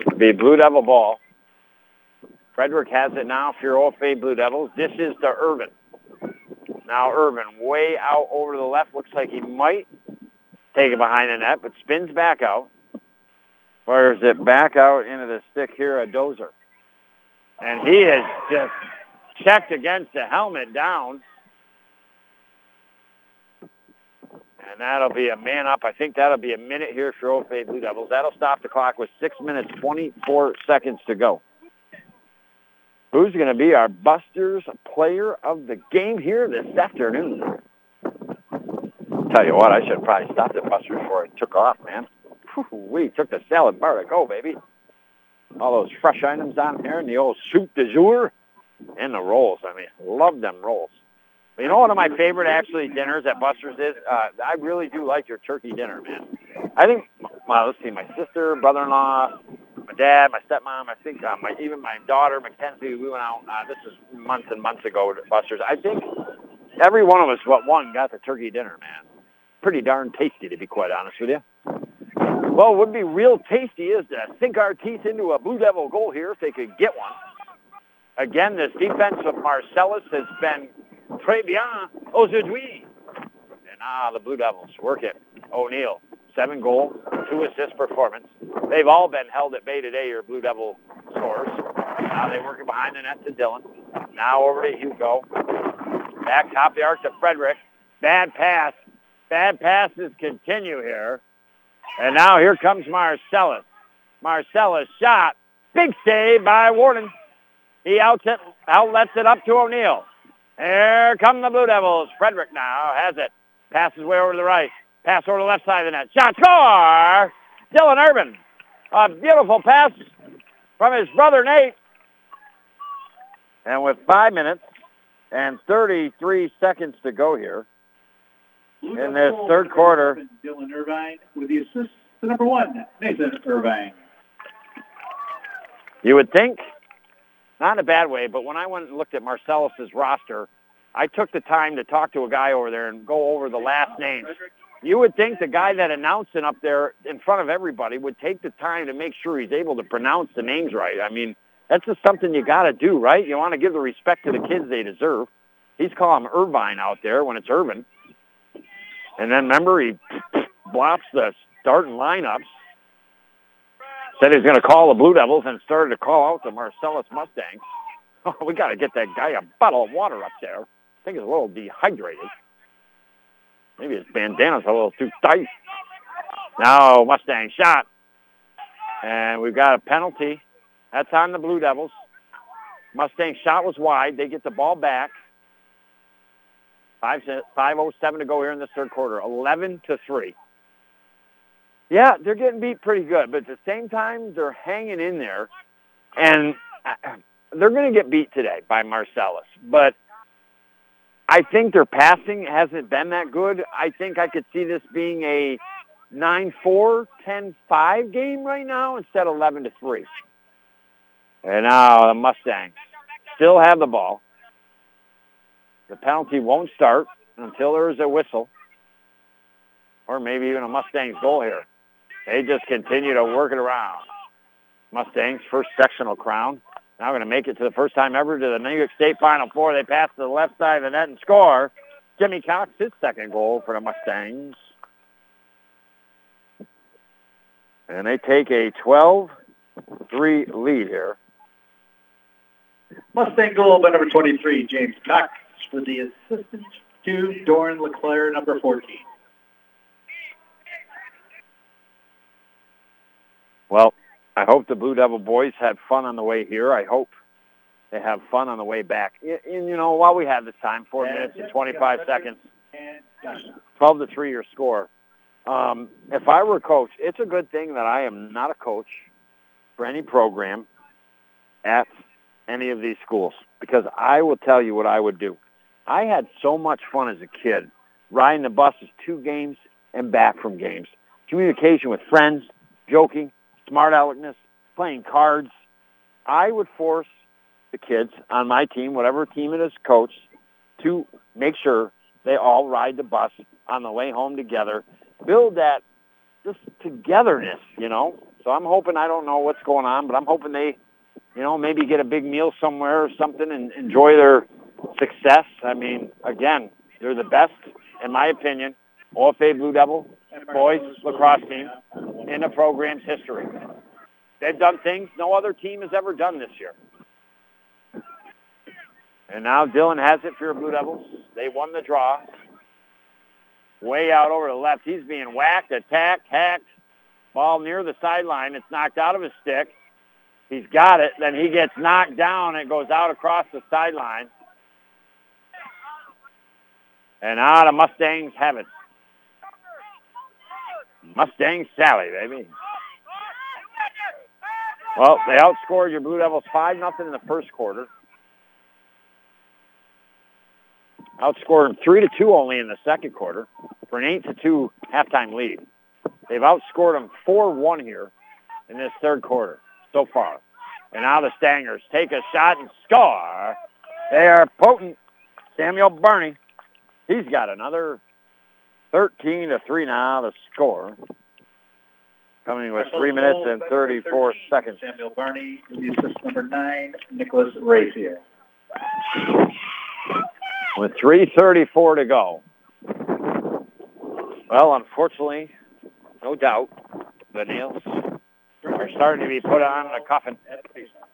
It'll be Blue Devil ball. Frederick has it now for your OFA Blue Devils. This is to Irvin. Now Urban way out over to the left. Looks like he might Take it behind the net, but spins back out. Fires it back out into the stick here, a dozer. And he has just checked against the helmet down. And that'll be a man up. I think that'll be a minute here for OFA Blue Devils. That'll stop the clock with 6 minutes, 24 seconds to go. Who's going to be our Buster's player of the game here this afternoon? Tell you what, I should probably stop the Buster's before it took off, man. We took the salad bar to go, baby. All those fresh items on there and the old soup du jour and the rolls. I mean, love them rolls. You know, one of my favorite, actually, dinners at Buster's is, I really do like your turkey dinner, man. I think, well, let's see, my sister, brother-in-law, my dad, my stepmom, I think even my daughter, Mackenzie, we went out, this was months and months ago to Buster's. I think every one of us, got the turkey dinner, man. Pretty darn tasty, to be quite honest with you. Well, what would be real tasty is to sink our teeth into a Blue Devil goal here if they could get one. Again, this defense of Marcellus has been très bien aujourd'hui. And the Blue Devils work it. O'Neill, 7 goal, 2 assist performance. They've all been held at bay today, your Blue Devil scores. Now they work it behind the net to Dylan. Now over to Hugo. Back top the arc to Frederick. Bad pass. Bad passes continue here. And now here comes Marcellus. Marcellus shot. Big save by Warden. He outlets it up to O'Neill. Here come the Blue Devils. Frederick now has it. Passes way over to the right. Pass over to the left side of the net. Shot, score! Dylan Irvin. A beautiful pass from his brother Nate. And with 5 minutes and 33 seconds to go here in this third quarter. Dylan Irvine with the assist to number 1, Nathan Irvine. You would think, not in a bad way, but when I went and looked at Marcellus' roster, I took the time to talk to a guy over there and go over the last names. You would think the guy that announced it up there in front of everybody would take the time to make sure he's able to pronounce the names right. I mean, that's just something you got to do, right? You want to give the respect to the kids they deserve. He's calling him Irvine out there when it's Irvin. And then, remember, he blops the starting lineups. Said he's going to call the Blue Devils and started to call out the Marcellus Mustangs. Oh, we got to get that guy a bottle of water up there. I think he's a little dehydrated. Maybe his bandana's a little too tight. Now Mustang shot. And we've got a penalty. That's on the Blue Devils. Mustang shot was wide. They get the ball back. 5:07 to go here in the third quarter. 11-3. Yeah, they're getting beat pretty good, but at the same time, they're hanging in there, and they're going to get beat today by Marcellus, but I think their passing hasn't been that good. I think I could see this being a 9-4, 10-5 game right now instead of 11-3. And now the Mustangs still have the ball. The penalty won't start until there is a whistle or maybe even a Mustangs goal here. They just continue to work it around. Mustangs, first sectional crown. Now going to make it to the first time ever to the New York State Final Four. They pass to the left side of the net and score. Jimmy Cox, his 2nd goal for the Mustangs. And they take a 12-3 lead here. Mustang goal by number 23, James Cox, with the assistance to Doran LeClaire, number 14. Well, I hope the Blue Devil boys had fun on the way here. I hope they have fun on the way back. And you know, while we have this time, 4 minutes and 25 seconds, 12-3 your score. If I were a coach, it's a good thing that I am not a coach for any program at any of these schools, because I will tell you what I would do. I had so much fun as a kid, riding the buses to games and back from games, communication with friends, joking, smart aleckness, playing cards. I would force the kids on my team, whatever team it is coached, to make sure they all ride the bus on the way home together, build that just togetherness, you know. So I'm hoping, I don't know what's going on, but I'm hoping they, you know, maybe get a big meal somewhere or something and enjoy their success. I mean, again, they're the best, in my opinion, OFA Blue Devil boys lacrosse team in the program's history. They've done things no other team has ever done this year. And now Dylan has it for your Blue Devils. They won the draw. Way out over the left. He's being whacked, attacked, hacked. Ball near the sideline. It's knocked out of his stick. He's got it. Then he gets knocked down. It goes out across the sideline. And now the Mustangs have it. Mustang Sally, baby. Well, they outscored your Blue Devils 5-0 in the first quarter. Outscored them 3-2 only in the second quarter for an 8-2 halftime lead. They've outscored them 4-1 here in this third quarter so far. And now the Stangers take a shot and score. They are potent. Samuel Burney, he's got another 13-3 now to score. Coming with 3 minutes and 34 seconds. Samuel Burney, assist number 9, Nicholas Razier. With 3:34 to go. Well, unfortunately, no doubt, the nails are starting to be put on a coffin.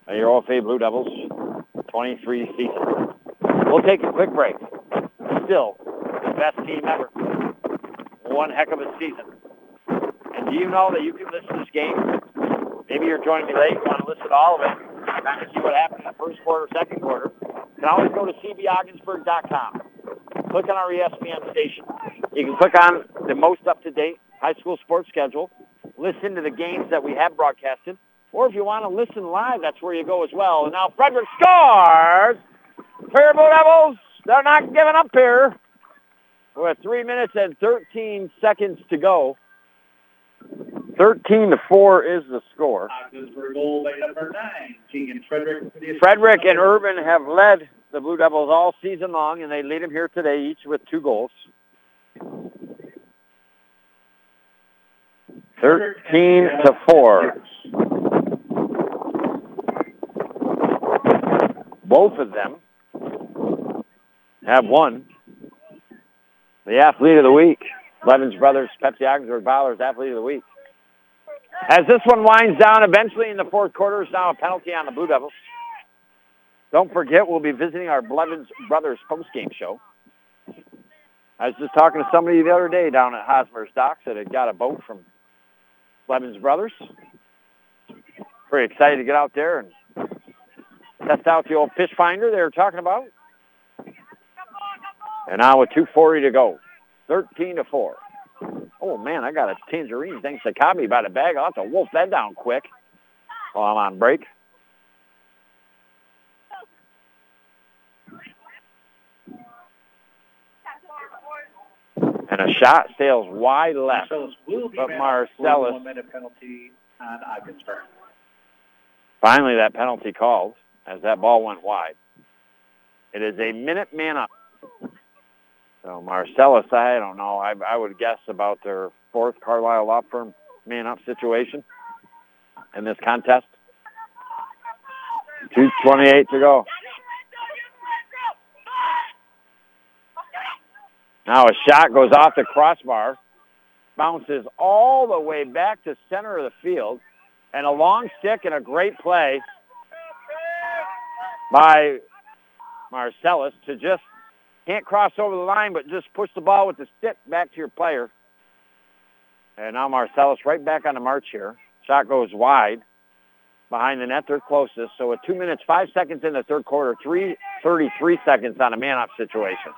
Your OFA Blue Devils, 23 season. We'll take a quick break. Still, the best team ever. One heck of a season. And do you know that you can listen to this game? Maybe you're joining me late. You want to listen to all of it. Kind of see what happened in the first quarter, second quarter. You can always go to cbogdensburg.com. Click on our ESPN station. You can click on the most up-to-date high school sports schedule. Listen to the games that we have broadcasted. Or if you want to listen live, that's where you go as well. And now Frederick scores! Fair Blue Devils, they're not giving up here. We're at 3 minutes and 13 seconds to go. 13-4 is the score. Goal by number 9, Keegan Frederick. Frederick and Urban have led the Blue Devils all season long, and they lead them here today, each with 2 goals. 13-4. Both of them have won the Athlete of the Week. Blevins Brothers, Pepsi Ogdensburg Bowlers, Athlete of the Week. As this one winds down eventually in the fourth quarter, it's now a penalty on the Blue Devils. Don't forget, we'll be visiting our Blevins Brothers postgame show. I was just talking to somebody the other day down at Hosmer's Docks that had got a boat from Blevins Brothers. Pretty excited to get out there and test out the old fish finder they were talking about. And now with 2:40 to go. 13-4. Oh, man, I got a tangerine. Thanks to Kabi by the bag. I'll have to wolf that down quick while I'm on break. And a shot sails wide left. But Marcellus. Finally, that penalty called as that ball went wide. It is a minute man up. So Marcellus, I don't know. I would guess about their 4th Carlisle Law Firm man-up situation in this contest. 2:28 to go. Now a shot goes off the crossbar, bounces all the way back to center of the field, and a long stick and a great play by Marcellus to just can't cross over the line, but just push the ball with the stick back to your player. And now Marcellus right back on the march here. Shot goes wide behind the net. They're closest. So with 2 minutes, 5 seconds in the third quarter, 3:33 seconds on a man-off situation.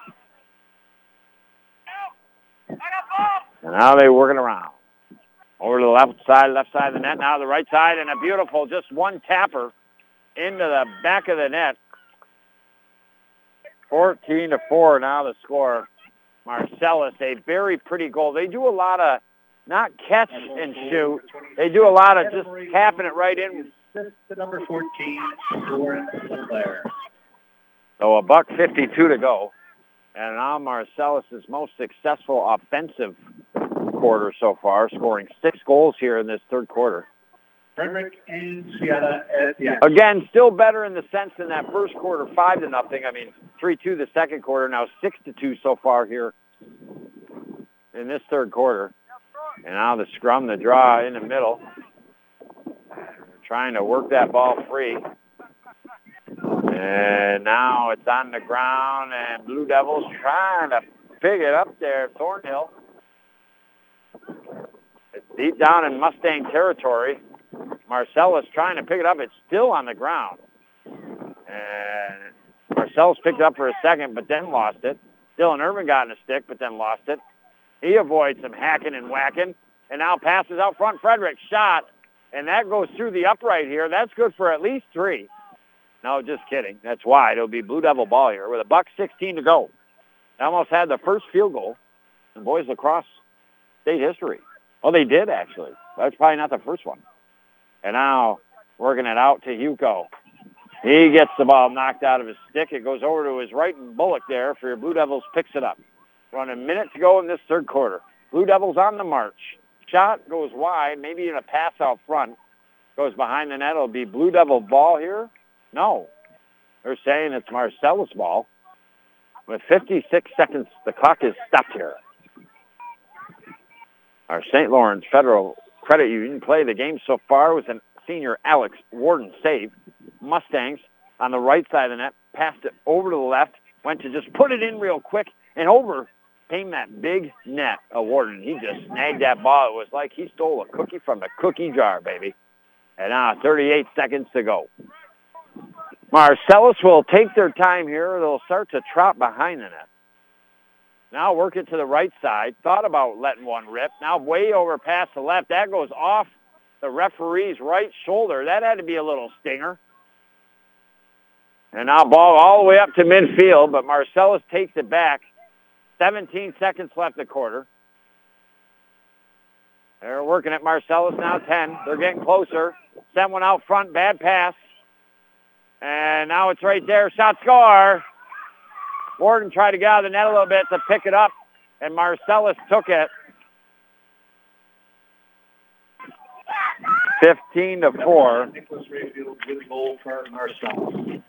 And now they're working around. Over to the left side of the net. Now the right side, and a beautiful just one tapper into the back of the net. 14-4 now the score. Marcellus, a very pretty goal. They do a lot of not catch and shoot. They do a lot of just tapping it right in. Assist to number 14, Doran LeClaire. So a 1:52 to go. And now Marcellus' most successful offensive quarter so far, scoring 6 goals here in this third quarter. Frederick and Sienna at the end. Again, still better in the sense in that first quarter, 5-0. I mean, 3-2 the second quarter, now 6-2 so far here in this third quarter. And now the scrum, the draw in the middle. Trying to work that ball free. And now it's on the ground, and Blue Devils trying to pick it up there, Thornhill. It's deep down in Mustang territory. Marcellus trying to pick it up. It's still on the ground. And Marcellus picked it up for a second, but then lost it. Dylan Irvin got in a stick, but then lost it. He avoids some hacking and whacking, and now passes out front. Frederick shot, and that goes through the upright here. That's good for at least three. No, just kidding. That's wide. It'll be Blue Devil ball here with a $1:16 to go. They almost had the first field goal in boys lacrosse state history. Oh, they did, actually. That's probably not the first one. And now working it out to Hugo. He gets the ball knocked out of his stick. It goes over to his right, and Bullock there for your Blue Devils picks it up. Around a minute to go in this third quarter. Blue Devils on the march. Shot goes wide, maybe even a pass out front. Goes behind the net. It'll be Blue Devil ball here. No. They're saying it's Marcellus ball. With 56 seconds, the clock is stopped here. Our St. Lawrence Federal Credit Union play the game so far with a senior Alex Warden save. Mustangs on the right side of the net, passed it over to the left, went to just put it in real quick, and over came that big net of Warden. He just snagged that ball. It was like he stole a cookie from the cookie jar, baby. And now 38 seconds to go. Marcellus will take their time here. They'll start to trot behind the net. Now work it to the right side. Thought about letting one rip. Now way over past the left. That goes off the referee's right shoulder. That had to be a little stinger. And now ball all the way up to midfield, but Marcellus takes it back. 17 seconds left in the quarter. They're working at Marcellus now, 10. They're getting closer. Sent one out front. Bad pass. And now it's right there. Shot, score. Warden tried to get out of the net a little bit to pick it up, and Marcellus took it. 15-4. Nicholas Rayfield with a goal for Marcellus.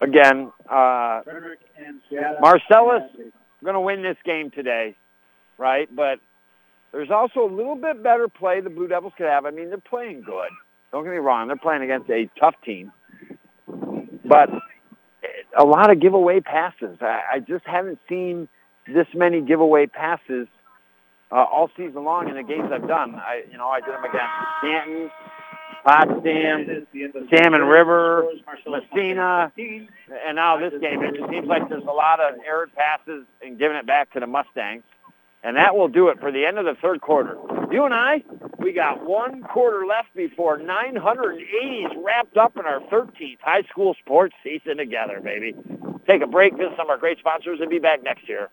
Again, Marcellus going to win this game today, right? But there's also a little bit better play the Blue Devils could have. I mean, they're playing good. Don't get me wrong. They're playing against a tough team. But a lot of giveaway passes. I just haven't seen this many giveaway passes all season long in the games I've done. I did them against Canton, Potsdam, Salmon River, Messena, and now this game. It just seems like there's a lot of errant passes and giving it back to the Mustangs. And that will do it for the end of the third quarter. You and I, we got one quarter left before 980s wrapped up in our 13th high school sports season together, baby. Take a break, visit some of our great sponsors, and be back next year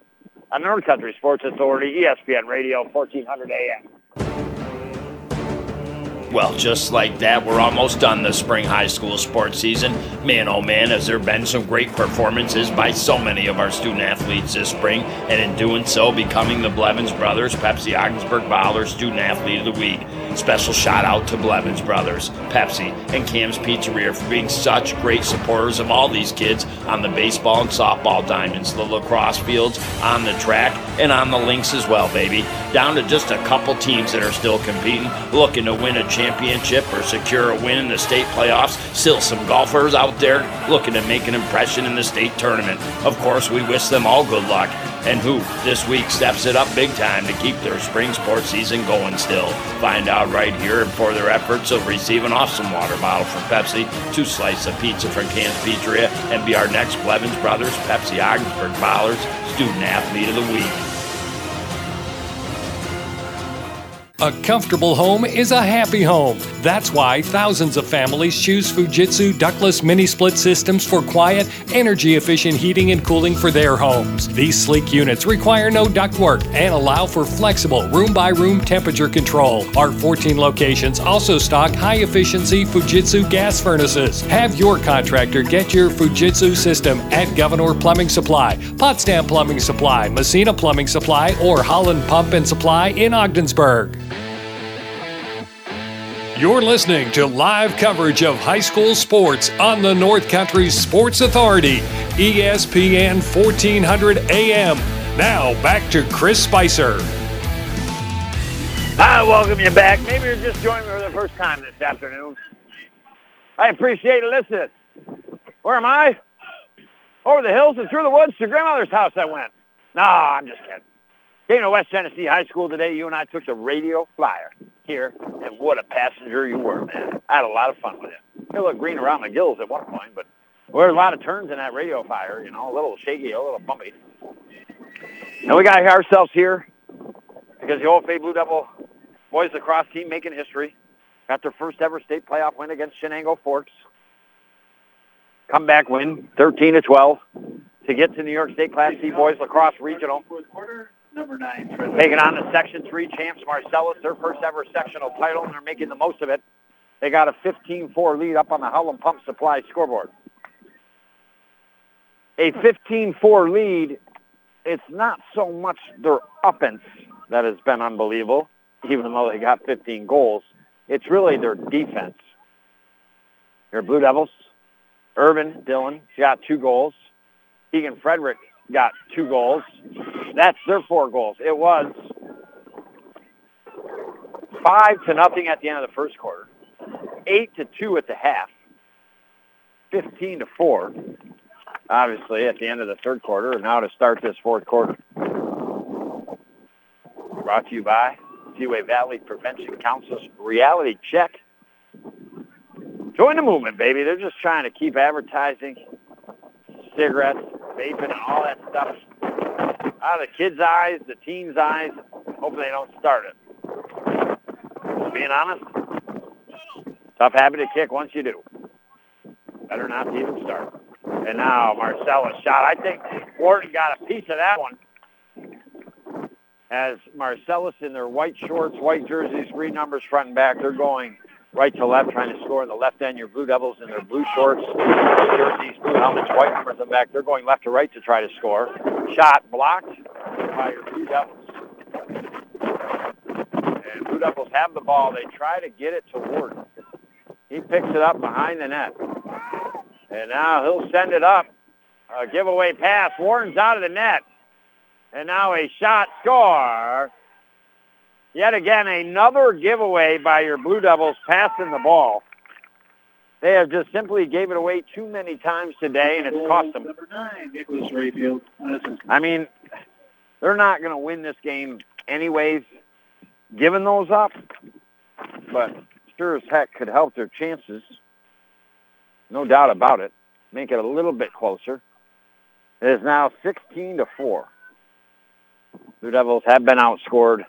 on North Country Sports Authority, ESPN Radio, 1400 AM. Well, just like that, we're almost done this spring high school sports season. Man, oh man, has there been some great performances by so many of our student-athletes this spring, and in doing so, becoming the Blevins Brothers Pepsi Ogdensburg Baller Student Athlete of the Week. Special shout-out to Blevins Brothers, Pepsi, and Cam's Pizzeria for being such great supporters of all these kids on the baseball and softball diamonds, the lacrosse fields, on the track, and on the links as well, baby. Down to just a couple teams that are still competing, looking to win a championship or secure a win in the state playoffs. Still some golfers out there looking to make an impression in the state tournament. Of course, we wish them all good luck. And who this week steps it up big time to keep their spring sports season going still? Find out right here, and for their efforts of receiving an awesome water bottle from Pepsi, 2 slices of pizza from Cam's Pizzeria, and be our next Blevins Brothers Pepsi Ogdensburg Ballers Student Athlete of the Week. A comfortable home is a happy home. That's why thousands of families choose Fujitsu ductless mini-split systems for quiet, energy-efficient heating and cooling for their homes. These sleek units require no ductwork and allow for flexible room-by-room temperature control. Our 14 locations also stock high-efficiency Fujitsu gas furnaces. Have your contractor get your Fujitsu system at Governor Plumbing Supply, Potsdam Plumbing Supply, Messena Plumbing Supply, or Howland Pump and Supply in Ogdensburg. You're listening to live coverage of high school sports on the North Country Sports Authority, ESPN 1400 AM, Now back to Chris Spicer. I welcome you back. Maybe you're just joining me for the first time this afternoon. I appreciate it. Listen, where am I? Over the hills and through the woods to grandmother's house I went. No, I'm just kidding. Came to West Genesee High School today. You and I took the radio flyer here, and what a passenger you were, man. I had a lot of fun with it. It looked green around the gills at one point, but there were a lot of turns in that radio flyer, you know, a little shaky, a little bumpy. And we got ourselves here because the OFA Blue Devil boys lacrosse team making history. Got their first ever state playoff win against Shenango Fort. Comeback win, 13-12, to get to New York State Class C Boys Lacrosse Regional. Number 9. Taking on the Section 3 champs, Marcellus, their first ever sectional title, and they're making the most of it. They got a 15-4 lead up on the Howland Pump Supply scoreboard. A 15-4 lead, it's not so much their offense that has been unbelievable, even though they got 15 goals. It's really their defense. Your Blue Devils, Irvin, Dylan, got 2 goals. Keegan Frederick got 2 goals. That's their 4 goals. It was 5-0 at the end of the first quarter, 8-2 at the half, 15-4, obviously, at the end of the third quarter, and now to start this fourth quarter. Brought to you by Seaway Valley Prevention Council's Reality Check. Join the movement, baby. They're just trying to keep advertising, cigarettes, vaping, and all that stuff out of the kids' eyes, the teens' eyes. Hopefully they don't start it. Being honest, tough habit to kick once you do. Better not to even start. And now Marcellus shot. I think Warden got a piece of that one. As Marcellus in their white shorts, white jerseys, 3 numbers front and back, they're going right to left, trying to score in the left end. Your Blue Devils in their blue shorts, blue jerseys, blue helmets, white numbers on back. They're going left to right to try to score. Shot blocked by your Blue Devils. And Blue Devils have the ball. They try to get it to Warden. He picks it up behind the net. And now he'll send it up. A giveaway pass. Warden's out of the net. And now a shot, score. Yet again, another giveaway by your Blue Devils passing the ball. They have just simply gave it away too many times today, and it's cost them. Number 9, Nicholas Rayfield. I mean, they're not going to win this game anyways, giving those up, but sure as heck could help their chances. No doubt about it. Make it a little bit closer. It is now 16-4. Blue Devils have been outscored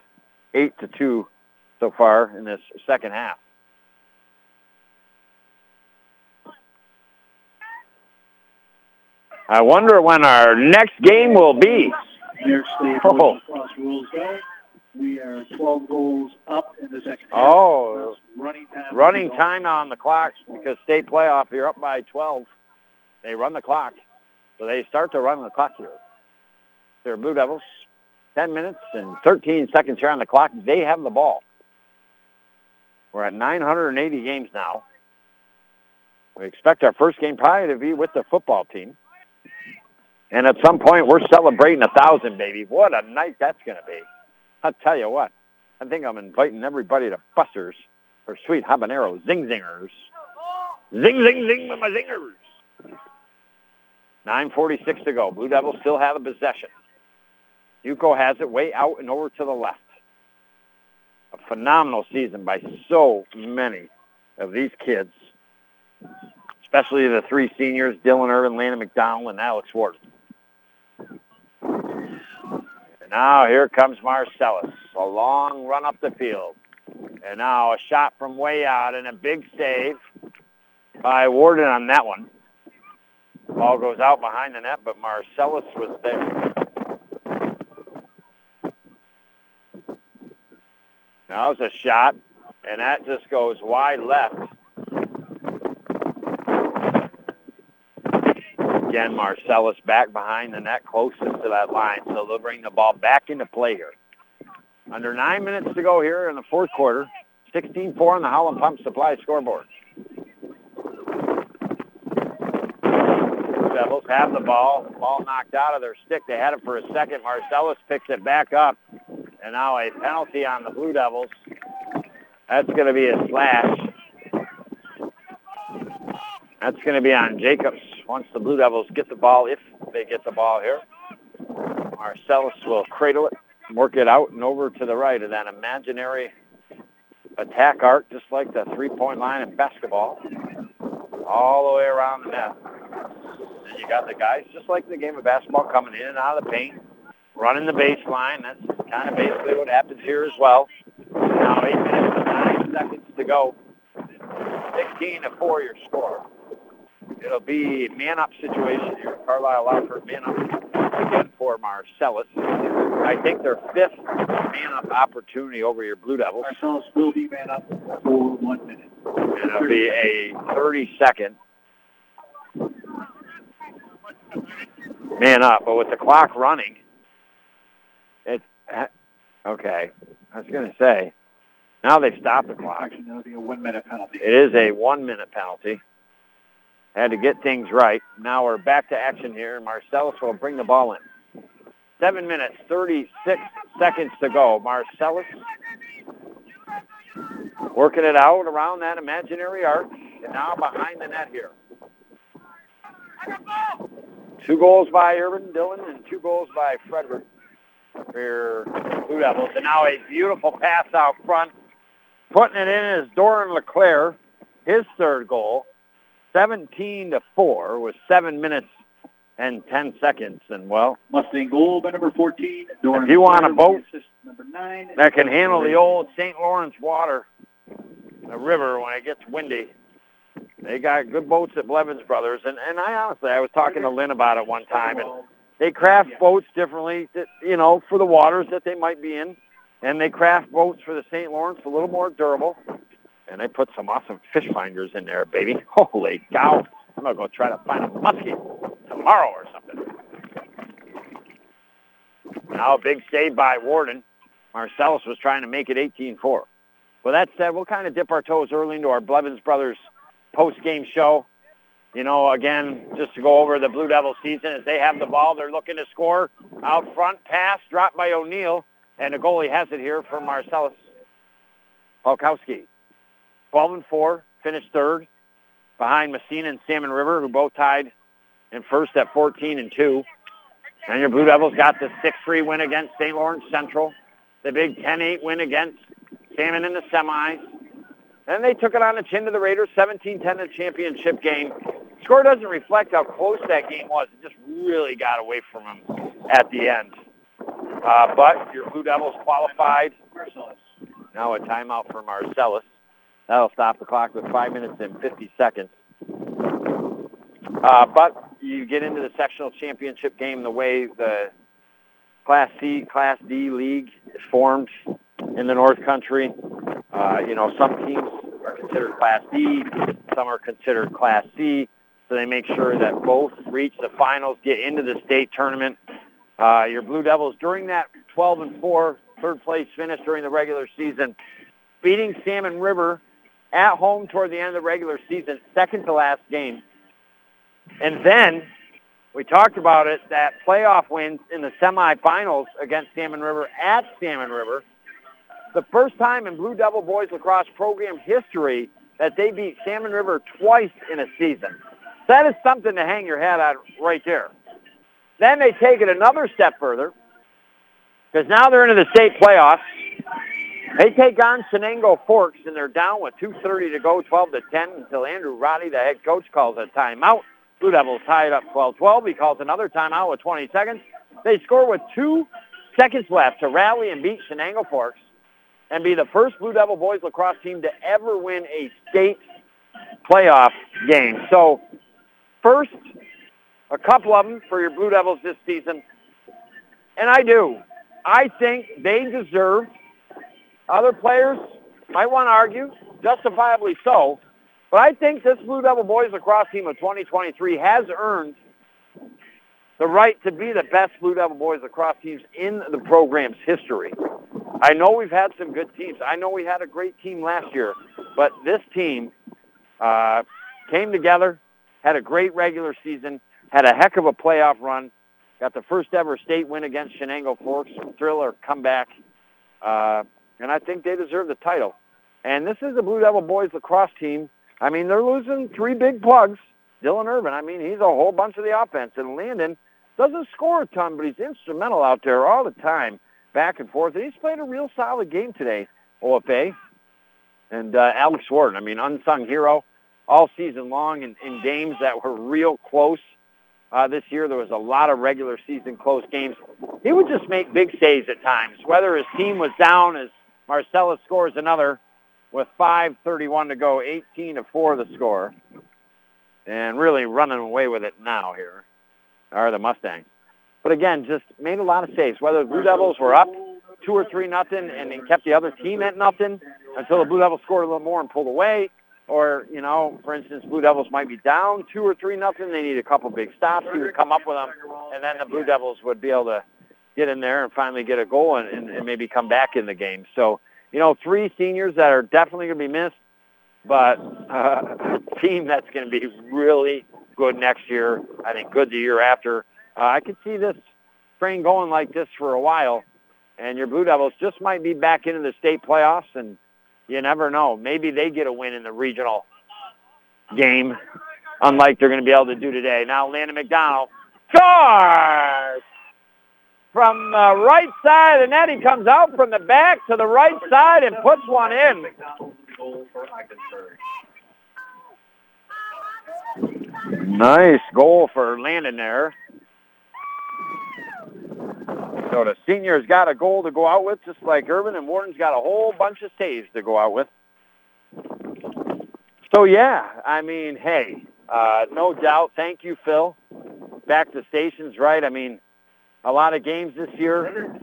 8-2 so far in this second half. I wonder when our next game will be. Oh. We are 12 goals up in the second half. Oh, running time on the clock because state playoff, you're up by 12. They run the clock. So they start to run the clock here. They're Blue Devils. 10 minutes and 13 seconds here on the clock. They have the ball. We're at 980 games now. We expect our first game probably to be with the football team. And at some point, we're celebrating 1,000, baby. What a night that's going to be. I'll tell you what. I think I'm inviting everybody to Buster's for sweet habanero zing-zingers. Zing, zing, zing with my zingers. 9:46 to go. Blue Devils still have the possession. Yuko has it way out and over to the left. A phenomenal season by so many of these kids, especially the 3 seniors, Dylan Irvin, Landon McDonald, and Alex Warden. And now here comes Marcellus, a long run up the field. And now a shot from way out and a big save by Warden on that one. Ball goes out behind the net, but Marcellus was there. That was a shot, and that just goes wide left. Again, Marcellus back behind the net, closest to that line, so they'll bring the ball back into play here. Under 9 minutes to go here in the fourth quarter, 16-4 on the Howland Pump Supply scoreboard. Devils have the ball. Ball knocked out of their stick. They had it for a second. Marcellus picks it back up. And now a penalty on the Blue Devils. That's going to be a slash. That's going to be on Jacobs once the Blue Devils get the ball, if they get the ball here. Marcellus will cradle it, work it out and over to the right of that imaginary attack arc, just like the three-point line in basketball, all the way around the net. And you got the guys, just like the game of basketball, coming in and out of the paint, running the baseline. That's kind of basically what happens here as well. Now 8 minutes and 9 seconds to go. 16-4 your score. It'll be man-up situation here. Carlisle Law Firm man-up again for Marcellus. I think their fifth man-up opportunity over your Blue Devils. Marcellus will be man-up for 1 minute. And it'll be a 30-second man-up. But with the clock running, it's... Okay, I was going to say, now they've stopped the clock. It'll be a 1 minute penalty. It is a 1 minute penalty. Had to get things right. Now we're back to action here. Marcellus will bring the ball in. 7 minutes, 36 seconds to go. Marcellus working it out around that imaginary arc. And now behind the net here. 2 goals by Urban Dillon and 2 goals by Frederick for Blue Devils. And now a beautiful pass out front. Putting it in is Doran LeClaire, his third goal. 17-4 with 7 minutes and 10 seconds. And, well, Mustang goal by number 14. Doran, if you want a boat number 9, that can handle the old St. Lawrence water, the river, when it gets windy. They got good boats at Blevins Brothers. And I honestly, I was talking to Lynn about it one time, and they craft boats differently, that, you know, for the waters that they might be in. And they craft boats for the St. Lawrence a little more durable. And they put some awesome fish finders in there, baby. Holy cow. I'm going to go try to find a muskie tomorrow or something. Now a big save by Warden. Marcellus was trying to make it 18-4. Well, that said, we'll kind of dip our toes early into our Blevins Brothers post-game show. You know, again, just to go over the Blue Devil season, as they have the ball, they're looking to score. Out front, pass, dropped by O'Neill, and the goalie has it here for Marcellus. Polkowski. 12-4, finished third behind Messena and Salmon River, who both tied in first at 14-2. And your Blue Devils got the 6-3 win against St. Lawrence Central, the big 10-8 win against Salmon in the semis. And they took it on the chin to the Raiders, 17-10 in the championship game. Score doesn't reflect how close that game was. It just really got away from them at the end. But your Blue Devils qualified. Now a timeout for Marcellus. That'll stop the clock with 5 minutes and 50 seconds. But you get into the sectional championship game the way the Class C, Class D league is formed in the North Country. You know, some teams are considered Class D, some are considered Class C, so they make sure that both reach the finals, get into the state tournament. Your Blue Devils, during that 12-4 third-place finish during the regular season, beating Salmon River at home toward the end of the regular season, second to last game. And then, we talked about it, that playoff wins in the semifinals against Salmon River at Salmon River. The first time in Blue Devil Boys Lacrosse program history that they beat Salmon River twice in a season. That is something to hang your hat on right there. Then they take it another step further, because now they're into the state playoffs. They take on Shenango Forks, and they're down with 2:30 to go, 12-10, until Andrew Roddy, the head coach, calls a timeout. Blue Devils tie it up 12-12. He calls another timeout with 20 seconds. They score with 2 seconds left to rally and beat Shenango Forks and be the first Blue Devil Boys Lacrosse team to ever win a state playoff game. So first, a couple of them for your Blue Devils this season. And I think they deserve... Other players might want to argue, justifiably so, but I think this Blue Devil Boys Lacrosse team of 2023 has earned the right to be the best Blue Devil Boys Lacrosse teams in the program's history. I know we've had some good teams. I know we had a great team last year, but this team came together, had a great regular season, had a heck of a playoff run. Got the first ever state win against Shenango Fort, thriller comeback. And I think they deserve the title. And this is the Blue Devil Boys lacrosse team. I mean, they're losing three big plugs. Dylan Irvin, I mean, he's a whole bunch of the offense. And Landon doesn't score a ton, but he's instrumental out there all the time, back and forth. And he's played a real solid game today, OFA. And Alex Warden, I mean, unsung hero all season long in games that were real close. This year, there was a lot of regular season close games. He would just make big saves at times, whether his team was down as Marcellus scores another with 5:31 to go, 18-4 the score. And really running away with it now here are the Mustangs. But again, just made a lot of saves, whether the Blue Devils were up 2 or 3-0 and then kept the other team at nothing until the Blue Devils scored a little more and pulled away. Or, you know, for instance, Blue Devils might be down 2 or 3-0. They need a couple big stops. He would come up with them, and then the Blue Devils would be able to get in there and finally get a goal and maybe come back in the game. So, you know, three seniors that are definitely going to be missed, but a team that's going to be really good next year, I think good the year after. I could see this train going like this for a while, and your Blue Devils just might be back into the state playoffs, and you never know. Maybe they get a win in the regional game, unlike they're going to be able to do today. Now Landon McDonald, charge! From the right side of the net, he comes out from the back to the right side and puts one in. Nice goal for Landon there. So the senior's got a goal to go out with, just like Urban, and Warden's got a whole bunch of saves to go out with. So, yeah, I mean, hey, no doubt. Thank you, Phil. Back to stations, right? I mean, a lot of games this year,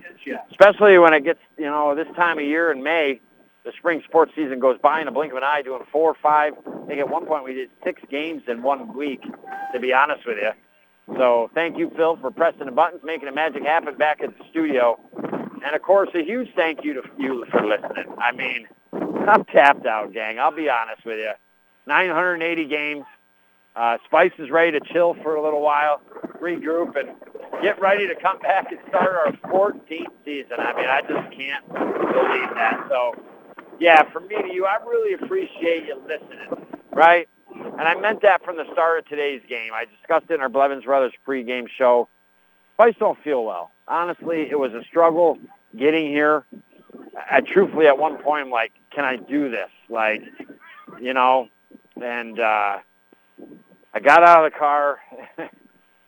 especially when it gets, you know, this time of year in May, the spring sports season goes by in a blink of an eye, doing 4 or 5. I think at one point we did 6 games in 1 week, to be honest with you. So thank you, Phil, for pressing the buttons, making the magic happen back at the studio. And, of course, a huge thank you to you for listening. I mean, I'm tapped out, gang. I'll be honest with you. 980 games. Spice is ready to chill for a little while, regroup, and get ready to come back and start our 14th season. I mean, I just can't believe that. So, yeah, from me to you, I really appreciate you listening, right? And I meant that from the start of today's game. I discussed it in our Blevins Brothers pregame show. Spice don't feel well. Honestly, it was a struggle getting here. I truthfully, at one point, I'm like, can I do this? Like, you know, and I got out of the car,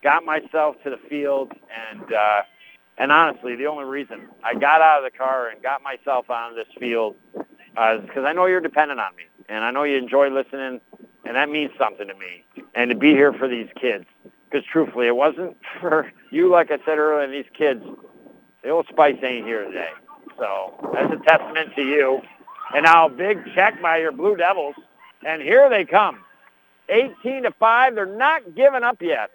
got myself to the field, and honestly, the only reason I got out of the car and got myself on this field is because I know you're dependent on me, and I know you enjoy listening. And that means something to me, and to be here for these kids. Because truthfully, it wasn't for you, like I said earlier, and these kids. The old Spice ain't here today. So that's a testament to you. And now big check by your Blue Devils. And here they come. 18-5. They're not giving up yet.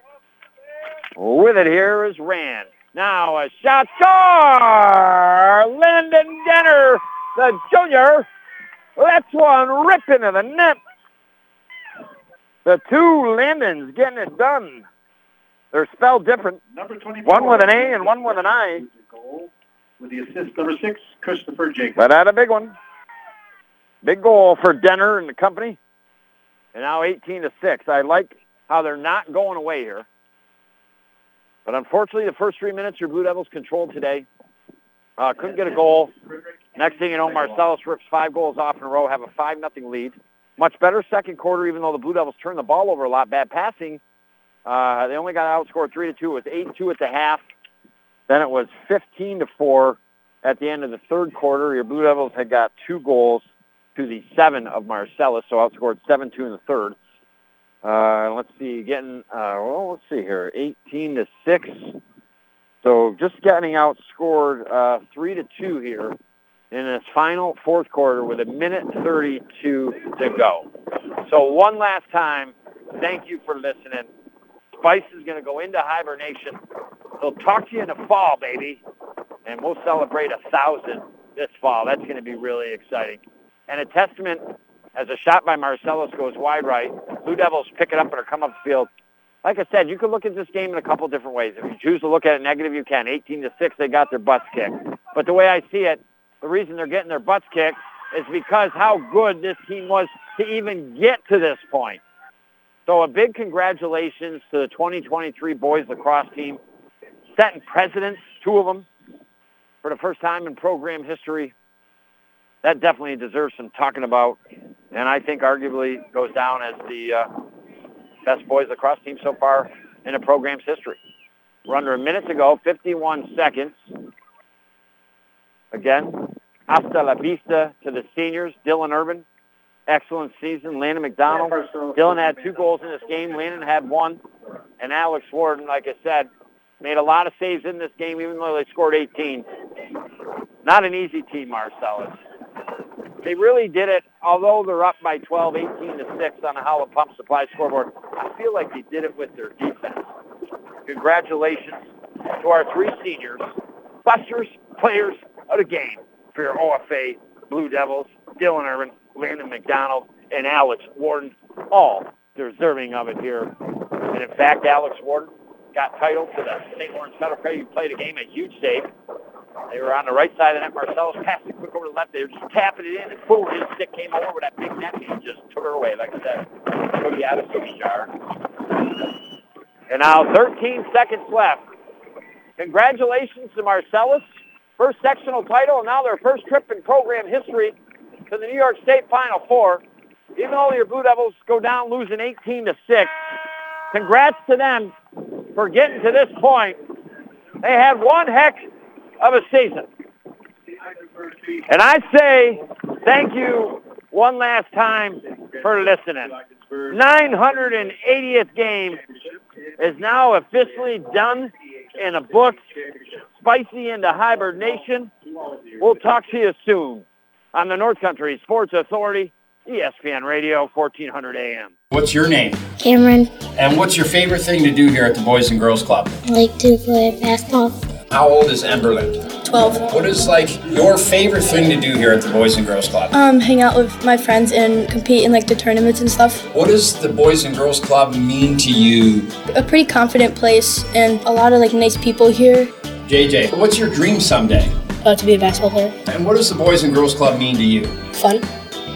With it here is Rand. Now a shot. Star! Landon Denner, the junior. That's one ripped into the net. The two Landons getting it done. They're spelled different. Number 24. One with an A and one with an I. With the assist, number 6, Christopher Jacobs. But had a big one. Big goal for Denner and the company. And now 18-6. I like how they're not going away here. But unfortunately, the first 3 minutes, your Blue Devils controlled today. Couldn't get a goal. Next thing you know, Marcellus rips 5 goals off in a row, have a 5-0 lead. Much better second quarter, even though the Blue Devils turned the ball over a lot. Bad passing. They only got outscored 3-2. It was 8-2 at the half. Then it was 15-4 at the end of the third quarter. Your Blue Devils had got 2 goals to the 7 of Marcellus, so outscored 7-2 in the third. Let's see, getting, well, let's see here, 18-6. So just getting outscored 3-2 here in this final fourth quarter with 1:32 to go. So one last time, thank you for listening. Spice is going to go into hibernation. He'll talk to you in the fall, baby, and we'll celebrate 1,000 this fall. That's going to be really exciting. And a testament, as a shot by Marcellus goes wide right, Blue Devils pick it up and are come up the field. like I said, you can look at this game in a couple different ways. If you choose to look at it negative, you can. 18-6, they got their butts kicked. But the way I see it, the reason they're getting their butts kicked is because how good this team was to even get to this point. So a big congratulations to the 2023 boys lacrosse team, setting precedents, two of them, for the first time in program history. That definitely deserves some talking about, and I think arguably goes down as the best boys lacrosse team so far in the program's history. We're under a minute to go, 51 seconds. Again, hasta la vista to the seniors. Dylan Irvin, excellent season. Landon McDonald. Dylan had 2 goals in this game. Landon had 1. And Alex Warden, like I said, made a lot of saves in this game, even though they scored 18. Not an easy team, Marcellus. They really did it, although they're up by 12, 18-6 on the Howland Pump Supply scoreboard. I feel like they did it with their defense. Congratulations to our 3 seniors, Buster's players of the game for your OFA Blue Devils, Dylan Irvin, Landon McDonald, and Alex Warden, all deserving of it here. And in fact, Alex Warden got titled to the St. Lawrence Federal Credit Union. Played a game, a huge save. They were on the right side of that. Marcellus passed it quick over to the left. They were just tapping it in, and boom, his stick came over with that big net, and just took her away, like I said. Took it out of the jar. And now 13 seconds left. Congratulations to Marcellus. First sectional title, and now their first trip in program history to the New York State Final Four. Even though your Blue Devils go down losing 18-6, congrats to them for getting to this point. They had one heck of a season. And I say thank you one last time for listening. 980th game is now officially done in the books. Spicy into hibernation. We'll talk to you soon on the North Country Sports Authority, ESPN Radio, 1400 AM. What's your name? Cameron. And what's your favorite thing to do here at the Boys and Girls Club? I like to play basketball. How old is Emberland? 12. What is, like, your favorite thing to do here at the Boys and Girls Club? Hang out with my friends and compete in, like, the tournaments and stuff. What does the Boys and Girls Club mean to you? A pretty confident place and a lot of, like, nice people here. JJ, what's your dream someday? To be a basketball player. And what does the Boys and Girls Club mean to you? Fun.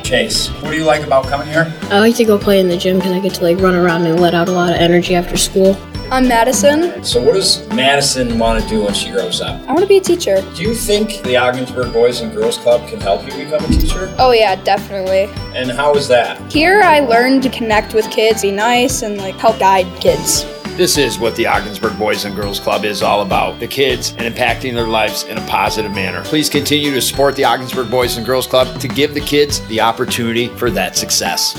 Chase, what do you like about coming here? I like to go play in the gym because I get to, like, run around and let out a lot of energy after school. I'm Madison. So what does Madison want to do when she grows up? I want to be a teacher. Do you think the Ogdensburg Boys and Girls Club can help you become a teacher? Oh yeah, definitely. And how is that? Here I learned to connect with kids, be nice, and like help guide kids. This is what the Ogdensburg Boys and Girls Club is all about, the kids and impacting their lives in a positive manner. Please continue to support the Ogdensburg Boys and Girls Club to give the kids the opportunity for that success.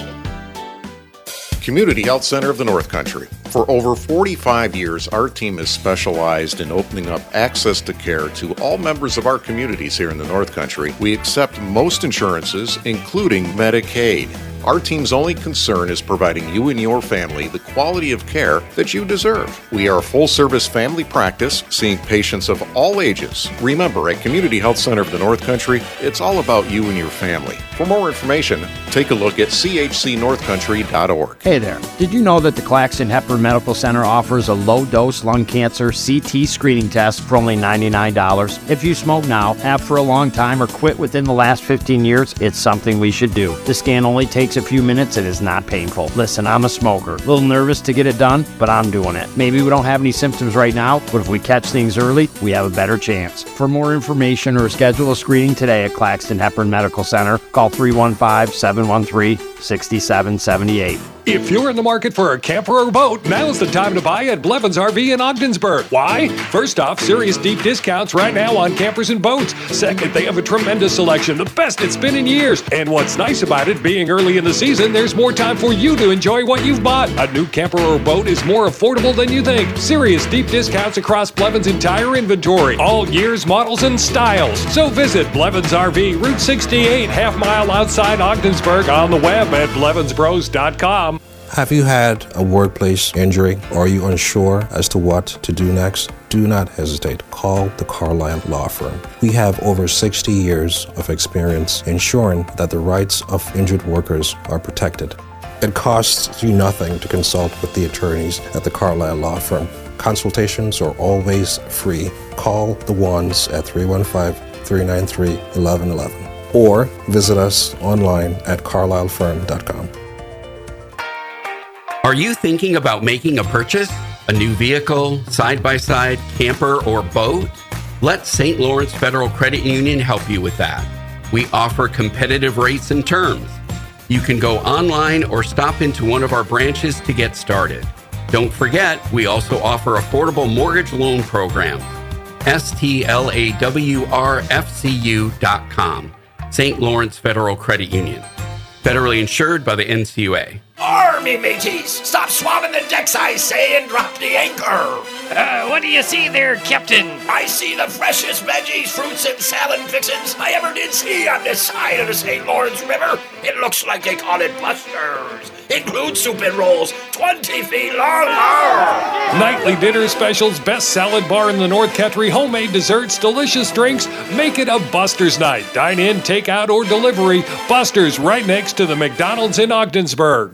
Community Health Center of the North Country. For over 45 years, our team has specialized in opening up access to care to all members of our communities here in the North Country. We accept most insurances, including Medicaid. Our team's only concern is providing you and your family the quality of care that you deserve. We are a full-service family practice, seeing patients of all ages. Remember, at Community Health Center of the North Country, it's all about you and your family. For more information, take a look at chcnorthcountry.org. Hey there. Did you know that the Claxton Hepburn Medical Center offers a low-dose lung cancer CT screening test for only $99? If you smoke now, have for a long time, or quit within the last 15 years, it's something we should do. The scan only takes a few minutes and is not painful. Listen, I'm a smoker. A little nervous to get it done, but I'm doing it. Maybe we don't have any symptoms right now, but if we catch things early, we have a better chance. For more information or schedule a screening today at Claxton Hepburn Medical Center, call 315-713-6778. If you're in the market for a camper or boat, now's the time to buy at Blevins RV in Ogdensburg. Why? First off, serious deep discounts right now on campers and boats. Second, they have a tremendous selection, the best it's been in years. And what's nice about it, being early in the season, there's more time for you to enjoy what you've bought. A new camper or boat is more affordable than you think. Serious deep discounts across Blevins' entire inventory, all years, models, and styles. So visit Blevins RV, Route 68, half mile outside Ogdensburg, on the web at BlevinsBros.com. Have you had a workplace injury? Are you unsure as to what to do next? Do not hesitate. Call the Carlisle Law Firm. We have over 60 years of experience ensuring that the rights of injured workers are protected. It costs you nothing to consult with the attorneys at the Carlisle Law Firm. Consultations are always free. Call the Wands at 315-393-1111 or visit us online at carlislefirm.com. Are you thinking about making a purchase? A new vehicle, side-by-side, camper, or boat? Let St. Lawrence Federal Credit Union help you with that. We offer competitive rates and terms. You can go online or stop into one of our branches to get started. Don't forget, we also offer affordable mortgage loan programs. STLAWRFCU.com. St. Lawrence Federal Credit Union. Federally insured by the NCUA. Army mateys, stop swabbing the decks, I say, and drop the anchor. What do you see there, Captain? I see the freshest veggies, fruits, and salad fixins I ever did see on this side of the St. Lawrence River. It looks like they call it Buster's. Includes soup and rolls, 20 feet long. Nightly dinner specials, best salad bar in the North Country, homemade desserts, delicious drinks. Make it a Buster's night. Dine in, take out, or delivery. Buster's, right next to the McDonald's in Ogdensburg.